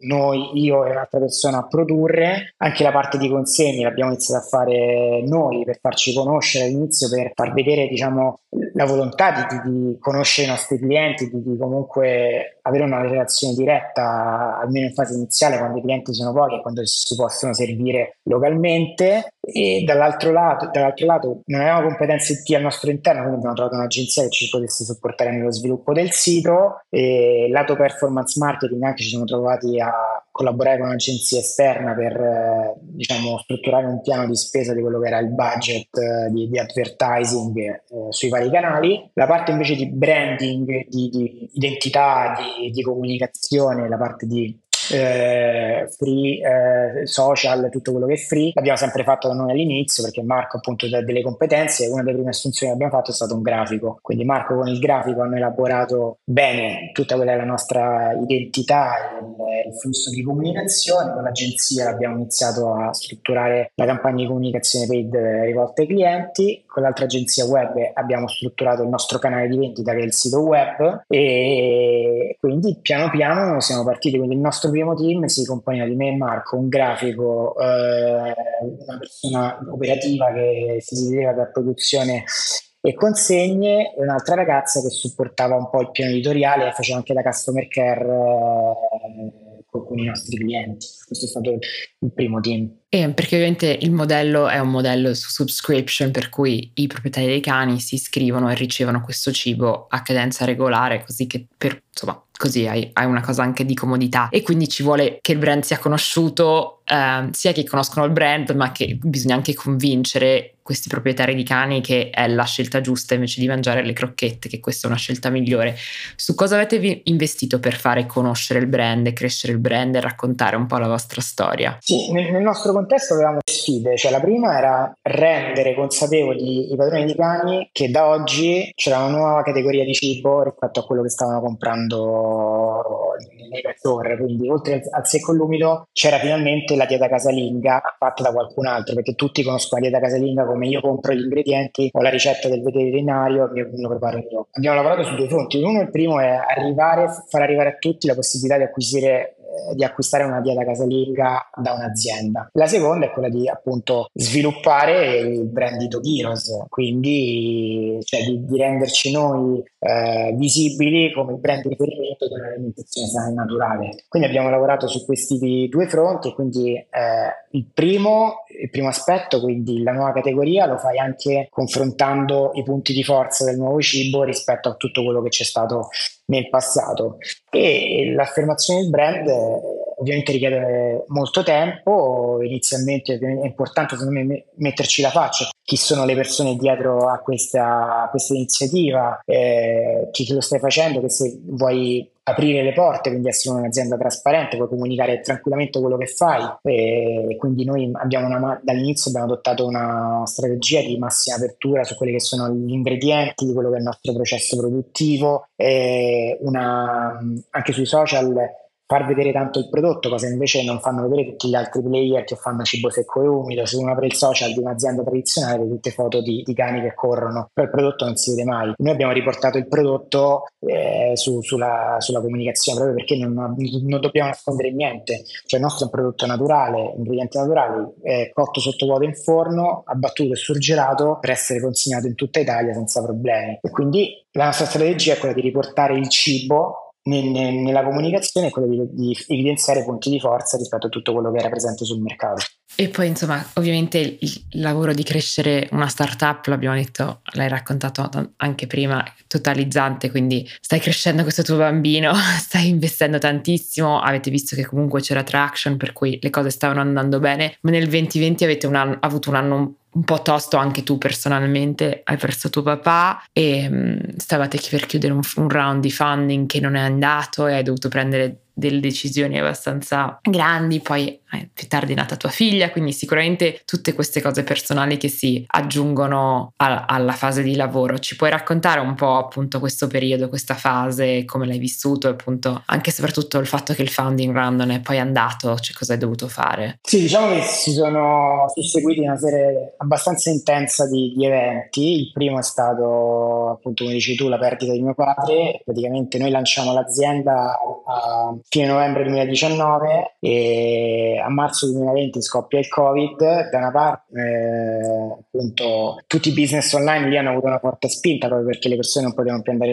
noi, io e un'altra persona a produrre. Anche la parte di consegne l'abbiamo iniziata a fare noi per farci conoscere all'inizio, per far vedere, diciamo, la volontà di, di conoscere i nostri clienti, di, di comunque avere una relazione diretta, almeno in fase iniziale, quando i clienti sono pochi e quando si possono servire localmente. E dall'altro lato, dall'altro lato non avevamo competenze I T al nostro interno, quindi abbiamo trovato un'agenzia che ci potesse supportare nello sviluppo del sito. E lato performance marketing anche ci siamo trovati a collaborare con un'agenzia esterna per eh, diciamo strutturare un piano di spesa di quello che era il budget eh, di, di advertising eh, sui vari canali. La parte invece di branding, di, di identità, di, di comunicazione, la parte di Eh, free, eh, social, tutto quello che è free l'abbiamo sempre fatto da noi all'inizio, perché Marco appunto ha delle competenze. Una delle prime assunzioni che abbiamo fatto è stato un grafico, quindi Marco con il grafico hanno elaborato bene tutta quella che è la nostra identità, il, il flusso di comunicazione. Con l'agenzia abbiamo iniziato a strutturare la campagna di comunicazione paid rivolta ai clienti, con l'altra agenzia web abbiamo strutturato il nostro canale di vendita che è il sito web, e quindi piano piano siamo partiti. Quindi il nostro primo team si componeva di me e Marco, un grafico, eh, una persona operativa che si vedeva da produzione e consegne, e un'altra ragazza che supportava un po' il piano editoriale e faceva anche la customer care eh, con, con i nostri clienti. Questo è stato il primo team. Eh, perché ovviamente il modello è un modello su subscription, per cui i proprietari dei cani si iscrivono e ricevono questo cibo a cadenza regolare, così che per, insomma, così hai, hai una cosa anche di comodità. E quindi ci vuole che il brand sia conosciuto, eh, sia che conoscono il brand, ma che bisogna anche convincere questi proprietari di cani che è la scelta giusta invece di mangiare le crocchette, che questa è una scelta migliore. Su cosa avete investito per fare conoscere il brand e crescere il brand e raccontare un po' la vostra storia? Sì, nel, nel nostro contesto avevamo sfide, cioè la prima era rendere consapevoli i padroni di cani che da oggi c'era una nuova categoria di cibo rispetto a quello che stavano comprando nei store. Quindi oltre al, al secco lumido c'era finalmente la dieta casalinga fatta da qualcun altro, perché tutti conoscono la dieta casalinga come io compro gli ingredienti, ho la ricetta del veterinario e me lo preparo io. Abbiamo lavorato su due fronti. Uno, il primo, è arrivare, far arrivare a tutti la possibilità di acquisire di acquistare una dieta casalinga da un'azienda. La seconda è quella di appunto sviluppare il brand di Dog Heroes, quindi cioè, di, di renderci noi eh, visibili come il brand di riferimento dell'alimentazione sana e naturale. Quindi abbiamo lavorato su questi due fronti. Quindi eh, il primo il primo aspetto, quindi la nuova categoria, lo fai anche confrontando i punti di forza del nuovo cibo rispetto a tutto quello che c'è stato nel passato. E l'affermazione del brand ovviamente richiede molto tempo. Inizialmente è importante, secondo me, metterci la faccia: chi sono le persone dietro a questa, a questa iniziativa, eh, chi lo stai facendo, che se vuoi aprire le porte, quindi essere un'azienda trasparente, puoi comunicare tranquillamente quello che fai. E quindi noi abbiamo una, dall'inizio abbiamo adottato una strategia di massima apertura su quelli che sono gli ingredienti, di quello che è il nostro processo produttivo, e una, anche sui social far vedere tanto il prodotto, cosa invece non fanno vedere tutti gli altri player che fanno cibo secco e umido. Se uno apre il social di un'azienda tradizionale vede tutte foto di, di cani che corrono, però il prodotto non si vede mai. Noi abbiamo riportato il prodotto eh, su, sulla, sulla comunicazione, proprio perché non, non dobbiamo nascondere niente. Cioè il nostro è un prodotto naturale, ingredienti naturali, eh, cotto sotto vuoto in forno, abbattuto e surgelato per essere consegnato in tutta Italia senza problemi. E quindi la nostra strategia è quella di riportare il cibo nella comunicazione, è quello di, di evidenziare punti di forza rispetto a tutto quello che era presente sul mercato. E poi insomma ovviamente il lavoro di crescere una startup, l'abbiamo detto, l'hai raccontato anche prima, totalizzante, quindi stai crescendo questo tuo bambino, stai investendo tantissimo, avete visto che comunque c'era traction, per cui le cose stavano andando bene, ma nel duemilaventi avete un anno, avuto un anno un po' tosto anche tu personalmente, hai perso tuo papà e mh, stavate per chiudere un, un round di funding che non è andato e hai dovuto prendere delle decisioni abbastanza grandi, poi eh, più tardi è nata tua figlia, quindi sicuramente tutte queste cose personali che si aggiungono a, alla fase di lavoro. Ci puoi raccontare un po' appunto questo periodo, questa fase, come l'hai vissuto, appunto anche e soprattutto il fatto che il founding round non è poi andato, cioè cosa hai dovuto fare? Sì, diciamo che si sono susseguiti una serie abbastanza intensa di, di eventi. Il primo è stato appunto, come dici tu, la perdita di mio padre. Praticamente noi lanciamo l'azienda a fine novembre duemiladiciannove e a marzo duemilaventi scoppia il Covid. Da una parte eh, appunto tutti i business online lì hanno avuto una forte spinta, proprio perché le persone non potevano più andare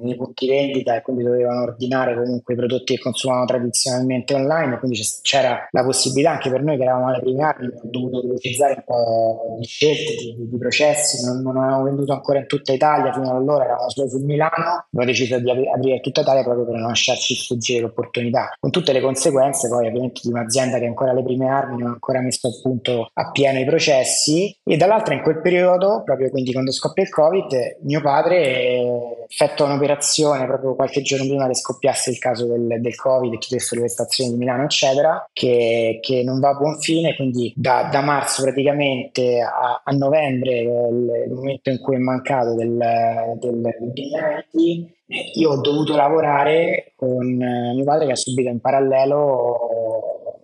nei punti vendita e quindi dovevano ordinare comunque i prodotti che consumavano tradizionalmente online, quindi c'era la possibilità anche per noi che eravamo alle prime armi, abbiamo dovuto velocizzare un po' di scelte, di, di processi. Non, non avevamo venduto ancora in tutta Italia, fino ad allora eravamo solo su Milano, abbiamo deciso di aprire tutta Italia proprio per non lasciarci fuggire l'opportunità, con tutte le conseguenze poi ovviamente di un'azienda che è ancora alle prime armi, non ha ancora messo a punto appieno i processi. E dall'altra in quel periodo, proprio quindi quando scoppia il Covid, mio padre effettua un'operazione proprio qualche giorno prima che scoppiasse il caso del, del Covid e chiudessero le stazioni di Milano eccetera, che, che non va a buon fine. Quindi da, da marzo praticamente a, a novembre, il, il momento in cui è mancato del duemilaventi, io ho dovuto lavorare con mio padre che ha subito in parallelo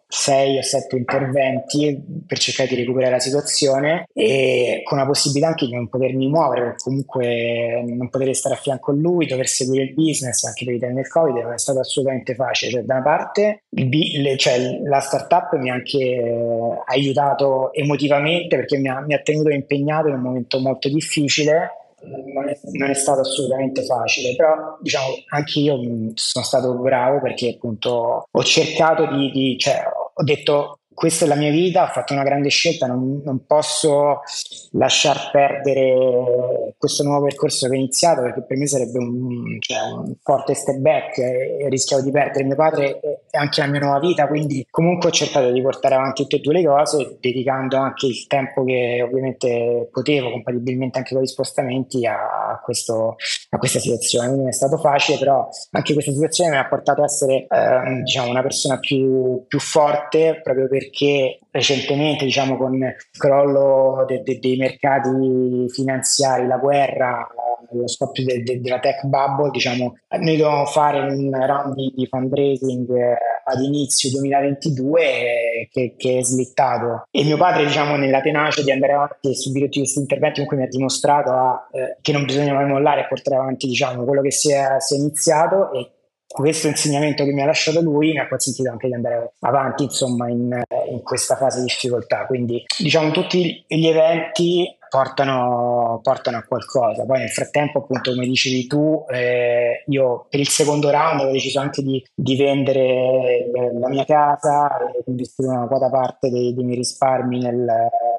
sei o sette interventi per cercare di recuperare la situazione, e con la possibilità anche di non potermi muovere, comunque non poter stare a fianco a lui, dover seguire il business anche per i temi del Covid. Non è stato assolutamente facile. Cioè, da una parte il B, le, cioè, la startup mi ha anche eh, aiutato emotivamente, perché mi ha, mi ha tenuto impegnato in un momento molto difficile. Non è, non è stato assolutamente facile, però diciamo anche io sono stato bravo, perché appunto ho cercato di, di cioè ho detto: questa è la mia vita, ho fatto una grande scelta, non, non posso lasciar perdere questo nuovo percorso che ho iniziato, perché per me sarebbe un, cioè, un forte step back, e rischiavo di perdere mio padre e anche la mia nuova vita. Quindi comunque ho cercato di portare avanti tutte e due le cose, dedicando anche il tempo che ovviamente potevo, compatibilmente anche con gli spostamenti, a, questo, a questa situazione. Quindi non è stato facile, però anche questa situazione mi ha portato a essere eh, diciamo una persona più, più forte, proprio per perché recentemente, diciamo, con il crollo de, de, dei mercati finanziari, la guerra, lo scoppio de, de, della tech bubble, diciamo, noi dovevamo fare un round di, di fundraising ad inizio duemilaventidue che, che è slittato, e mio padre, diciamo, nella tenacia di andare avanti e subire tutti questi interventi, comunque mi ha dimostrato a, eh, che non bisogna mai mollare e portare avanti, diciamo, quello che si è, si è iniziato. E questo insegnamento che mi ha lasciato lui mi ha consentito anche di andare avanti, insomma, in, in questa fase di difficoltà. Quindi, diciamo, tutti gli eventi portano, portano a qualcosa. Poi nel frattempo, appunto, come dicevi tu, eh, io per il secondo round ho deciso anche di, di vendere la mia casa, investire una quota parte dei, dei miei risparmi nel,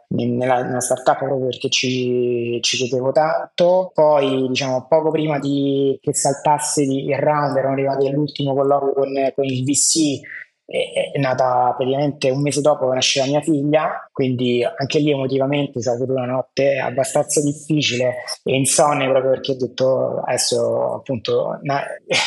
nella, nella startup, proprio perché ci, ci chiedevo tanto. Poi, diciamo, poco prima di, che saltasse il round, erano arrivati all'ultimo colloquio con, con il V C. È nata praticamente un mese dopo che nasceva mia figlia, quindi anche lì emotivamente è stata una notte abbastanza difficile e insonne, proprio perché ho detto adesso, appunto, na-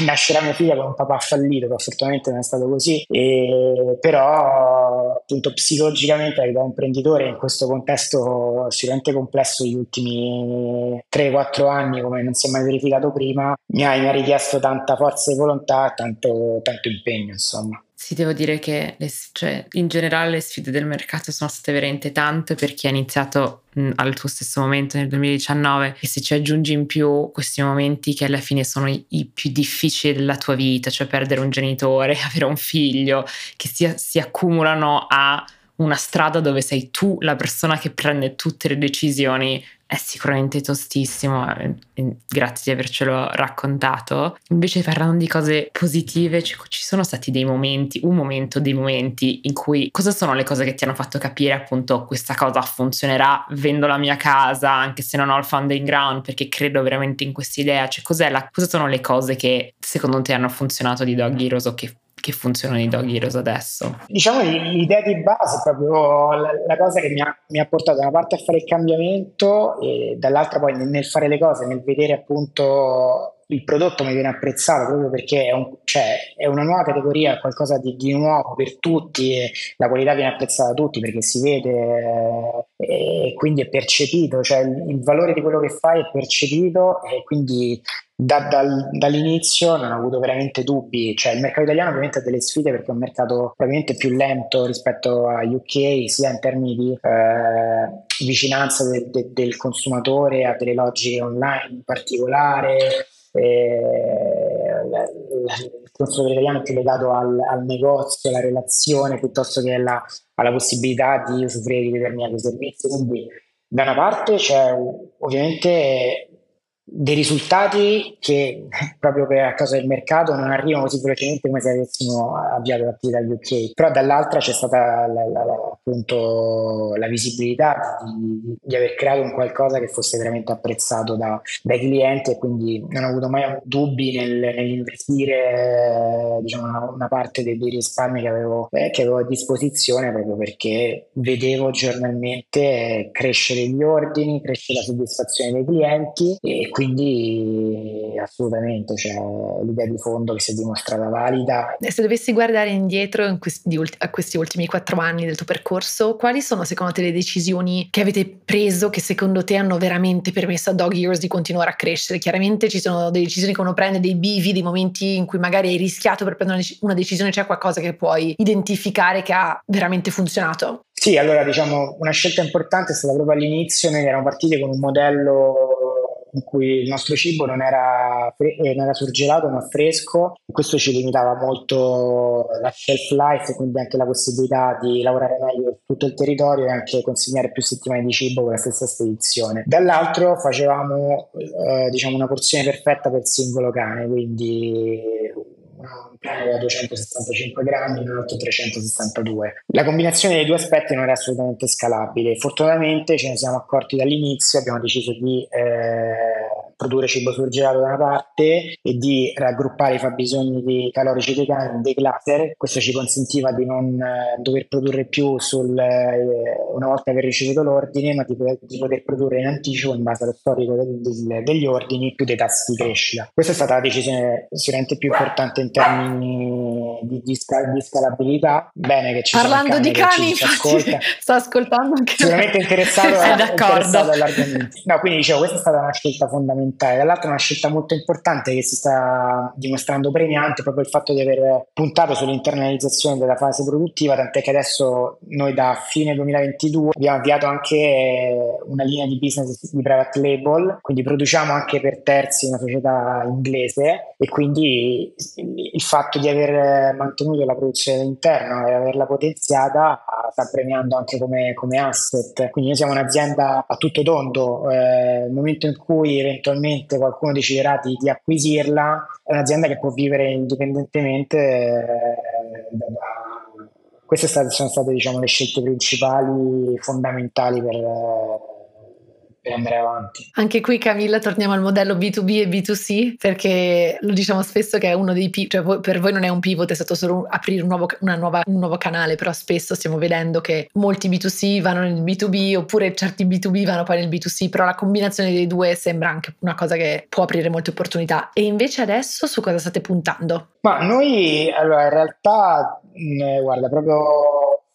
nascerà mia figlia con un papà fallito, che fortunatamente non è stato così, e, però appunto psicologicamente da imprenditore in questo contesto sicuramente complesso degli ultimi tre quattro anni, come non si è mai verificato prima, mi ha, mi ha richiesto tanta forza di volontà, tanto, tanto impegno, insomma. Sì, devo dire che le, cioè, in generale le sfide del mercato sono state veramente tante per chi ha iniziato mh, al tuo stesso momento nel duemiladiciannove, e se ci aggiungi in più questi momenti che alla fine sono i, i più difficili della tua vita, cioè perdere un genitore, avere un figlio, che si, si accumulano a una strada dove sei tu la persona che prende tutte le decisioni, è sicuramente tostissimo. Grazie di avercelo raccontato. Invece, parlando di cose positive, ci sono stati dei momenti, un momento, dei momenti in cui, cosa sono le cose che ti hanno fatto capire appunto questa cosa funzionerà, vendo la mia casa anche se non ho il funding ground perché credo veramente in questa idea, cioè cos'è la, cosa sono le cose che secondo te hanno funzionato di Dog Heroes o che che funzionano i Dog Heroes adesso? Diciamo l'idea di base è proprio la, la cosa che mi ha, mi ha portato da una parte a fare il cambiamento e dall'altra poi nel, nel fare le cose, nel vedere appunto il prodotto mi viene apprezzato proprio perché è, un, cioè, è una nuova categoria, è qualcosa di, di nuovo per tutti e la qualità viene apprezzata da tutti perché si vede e quindi è percepito, cioè il, il valore di quello che fai è percepito e quindi Da, dal, dall'inizio non ho avuto veramente dubbi. Cioè il mercato italiano ovviamente ha delle sfide perché è un mercato probabilmente più lento rispetto a U K, sia in termini di eh, vicinanza de, de, del consumatore a delle logiche online in particolare, eh, la, la, il consumatore italiano è più legato al, al negozio, alla relazione piuttosto che alla, alla possibilità di usufruire di determinati servizi, quindi da una parte c'è, cioè, ovviamente dei risultati che proprio per, a causa del mercato non arrivano così velocemente come se avessimo avviato l'attività in U K, però dall'altra c'è stata la, la, la, appunto la visibilità di, di aver creato un qualcosa che fosse veramente apprezzato da, dai clienti e quindi non ho avuto mai dubbi nel, nell'investire, diciamo, una, una parte dei, dei risparmi che avevo, eh, che avevo a disposizione, proprio perché vedevo giornalmente crescere gli ordini, crescere la soddisfazione dei clienti e quindi assolutamente, cioè, l'idea di fondo che si è dimostrata valida. Se dovessi guardare indietro in questi, a questi ultimi quattro anni del tuo percorso, quali sono secondo te le decisioni che avete preso che secondo te hanno veramente permesso a Dog Heroes di continuare a crescere? Chiaramente ci sono delle decisioni che uno prende, dei bivi, dei momenti in cui magari hai rischiato per prendere una decisione, c'è qualcosa che puoi identificare che ha veramente funzionato? Sì, allora diciamo una scelta importante è stata proprio all'inizio, noi eravamo partiti con un modello in cui il nostro cibo non era, fre- non era surgelato ma fresco, questo ci limitava molto la shelf life e quindi anche la possibilità di lavorare meglio su tutto il territorio e anche consegnare più settimane di cibo con la stessa spedizione. Dall'altro facevamo eh, diciamo una porzione perfetta per singolo cane, quindi un cane da duecentosessantacinque grammi e un altro trecentosessantadue. La combinazione dei due aspetti non era assolutamente scalabile. Fortunatamente ce ne siamo accorti dall'inizio, abbiamo deciso di eh, produrre cibo surgelato da una parte e di raggruppare i fabbisogni di calorici dei cani in dei cluster. Questo ci consentiva di non eh, dover produrre più sul, eh, una volta che ricevuto l'ordine, ma di poter, di poter produrre in anticipo in base allo storico del, del, degli ordini più dei tassi di crescita. Questa è stata la decisione sicuramente più importante in termini di, di, scal- di scalabilità. Bene che ci parlando sono cani di cani, ci, infatti, ci ascolta. Sto ascoltando anche sicuramente interessato, a, interessato all'argomento. No, quindi dicevo, questa è stata una scelta fondamentale. Dall'altra, una scelta molto importante che si sta dimostrando premiante, proprio il fatto di aver puntato sull'internalizzazione della fase produttiva, tant'è che adesso noi da fine duemilaventidue abbiamo avviato anche una linea di business di private label, quindi produciamo anche per terzi, una società inglese, e quindi il fatto di aver aver mantenuto la produzione all'interno e averla potenziata sta premiando anche come, come asset. Quindi noi siamo un'azienda a tutto tondo, eh, nel momento in cui eventualmente qualcuno deciderà di, di acquisirla, è un'azienda che può vivere indipendentemente eh, da, da... Queste state, sono state, diciamo, le scelte principali, fondamentali per... Eh, andare avanti. Anche qui, Camilla, torniamo al modello B due B e B due C, perché lo diciamo spesso che è uno dei pivot, cioè per voi non è un pivot, è stato solo aprire un nuovo, una nuova, un nuovo canale, però spesso stiamo vedendo che molti B due C vanno nel B due B oppure certi B due B vanno poi nel B due C, però la combinazione dei due sembra anche una cosa che può aprire molte opportunità. E invece adesso su cosa state puntando? Ma noi, allora, in realtà eh, guarda, proprio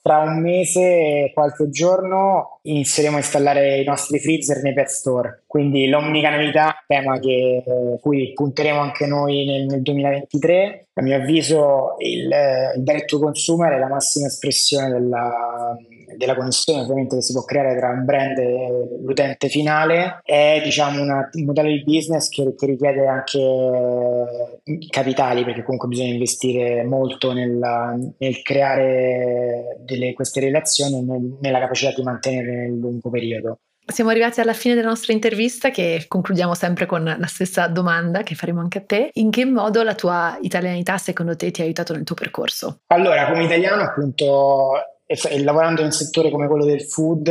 tra un mese e qualche giorno inizieremo a installare i nostri freezer nei pet store, quindi l'omnicanalità, tema che eh, cui punteremo anche noi nel, nel duemilaventitré. A mio avviso il, eh, il direct to consumer è la massima espressione della, della connessione ovviamente che si può creare tra un brand e l'utente finale. È, diciamo, una, un modello di business che, che richiede anche eh, capitali, perché comunque bisogna investire molto nella, nel creare dei Delle, queste relazioni, nel, nella capacità di mantenere nel lungo periodo. Siamo arrivati alla fine della nostra intervista, che concludiamo sempre con la stessa domanda che faremo anche a te. In che modo la tua italianità secondo te ti ha aiutato nel tuo percorso? Allora, come italiano, appunto, e lavorando in un settore come quello del food,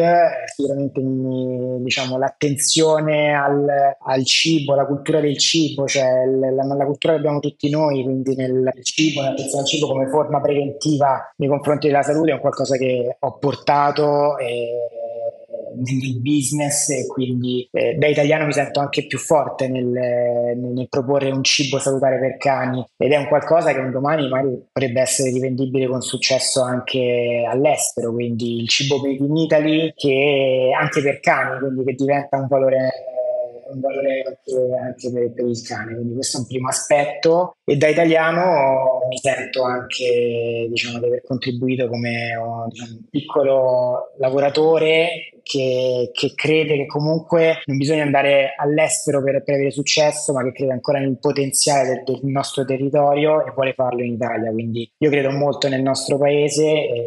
sicuramente mi, diciamo, l'attenzione al, al cibo, alla cultura del cibo, cioè la, la cultura che abbiamo tutti noi, quindi nel cibo, l'attenzione al cibo come forma preventiva nei confronti della salute è un qualcosa che ho portato e nel business, e quindi eh, da italiano mi sento anche più forte nel, nel, nel proporre un cibo salutare per cani, ed è un qualcosa che un domani magari potrebbe essere rivendibile con successo anche all'estero, quindi il cibo made in Italy che anche per cani, quindi che diventa un valore un valore anche per, per il cane. Quindi questo è un primo aspetto, e da italiano mi sento anche, diciamo, di aver contribuito come un, diciamo, piccolo lavoratore Che, che crede che comunque non bisogna andare all'estero per, per avere successo, ma che crede ancora nel potenziale del, del nostro territorio e vuole farlo in Italia. Quindi io credo molto nel nostro paese e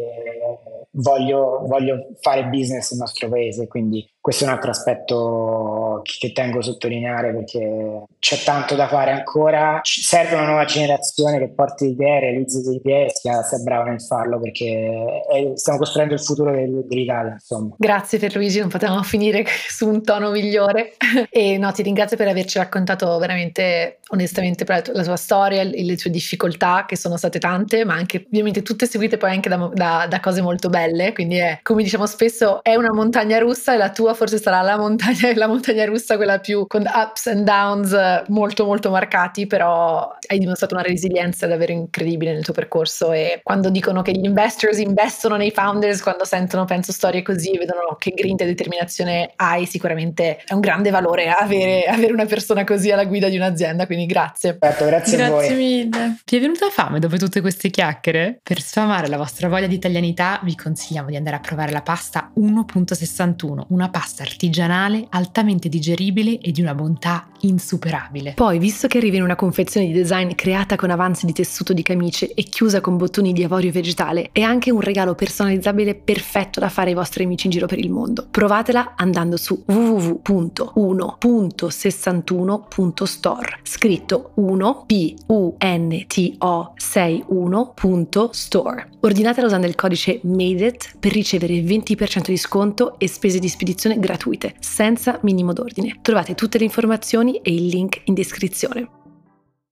voglio, voglio fare business nel nostro paese, quindi questo è un altro aspetto che tengo a sottolineare, perché c'è tanto da fare ancora, serve una nuova generazione che porti idee, realizzi delle idee e sia, sia brava nel farlo, perché è, stiamo costruendo il futuro del, dell'Italia, insomma. Grazie Pierluigi, non potevamo finire su un tono migliore e no, ti ringrazio per averci raccontato veramente onestamente la tua storia, le tue difficoltà, che sono state tante, ma anche ovviamente tutte seguite poi anche da, da, da cose molto belle, quindi è, come diciamo spesso, è una montagna russa, e la tua forse sarà la montagna, la montagna russa, quella più con ups and downs molto molto marcati, però hai dimostrato una resilienza davvero incredibile nel tuo percorso. E quando dicono che gli investors investono nei founders, quando sentono, penso, storie così, vedono che grinta e determinazione hai, sicuramente è un grande valore avere, avere una persona così alla guida di un'azienda, quindi grazie. Certo, grazie, grazie a voi. Mille. Ti è venuta fame dopo tutte queste chiacchiere? Per sfamare la vostra voglia di italianità vi consigliamo di andare a provare la pasta uno virgola sessantuno, una pasta pasta artigianale, altamente digeribile e di una bontà insuperabile. Poi, visto che arriva in una confezione di design creata con avanzi di tessuto di camicie e chiusa con bottoni di avorio vegetale, è anche un regalo personalizzabile perfetto da fare ai vostri amici in giro per il mondo. Provatela andando su w w w punto uno punto sessantuno punto store, scritto uno punto sessantuno punto store. Ordinatela usando il codice Made It per ricevere il venti per cento di sconto e spese di spedizione gratuite, senza minimo d'ordine. Trovate tutte le informazioni e il link in descrizione.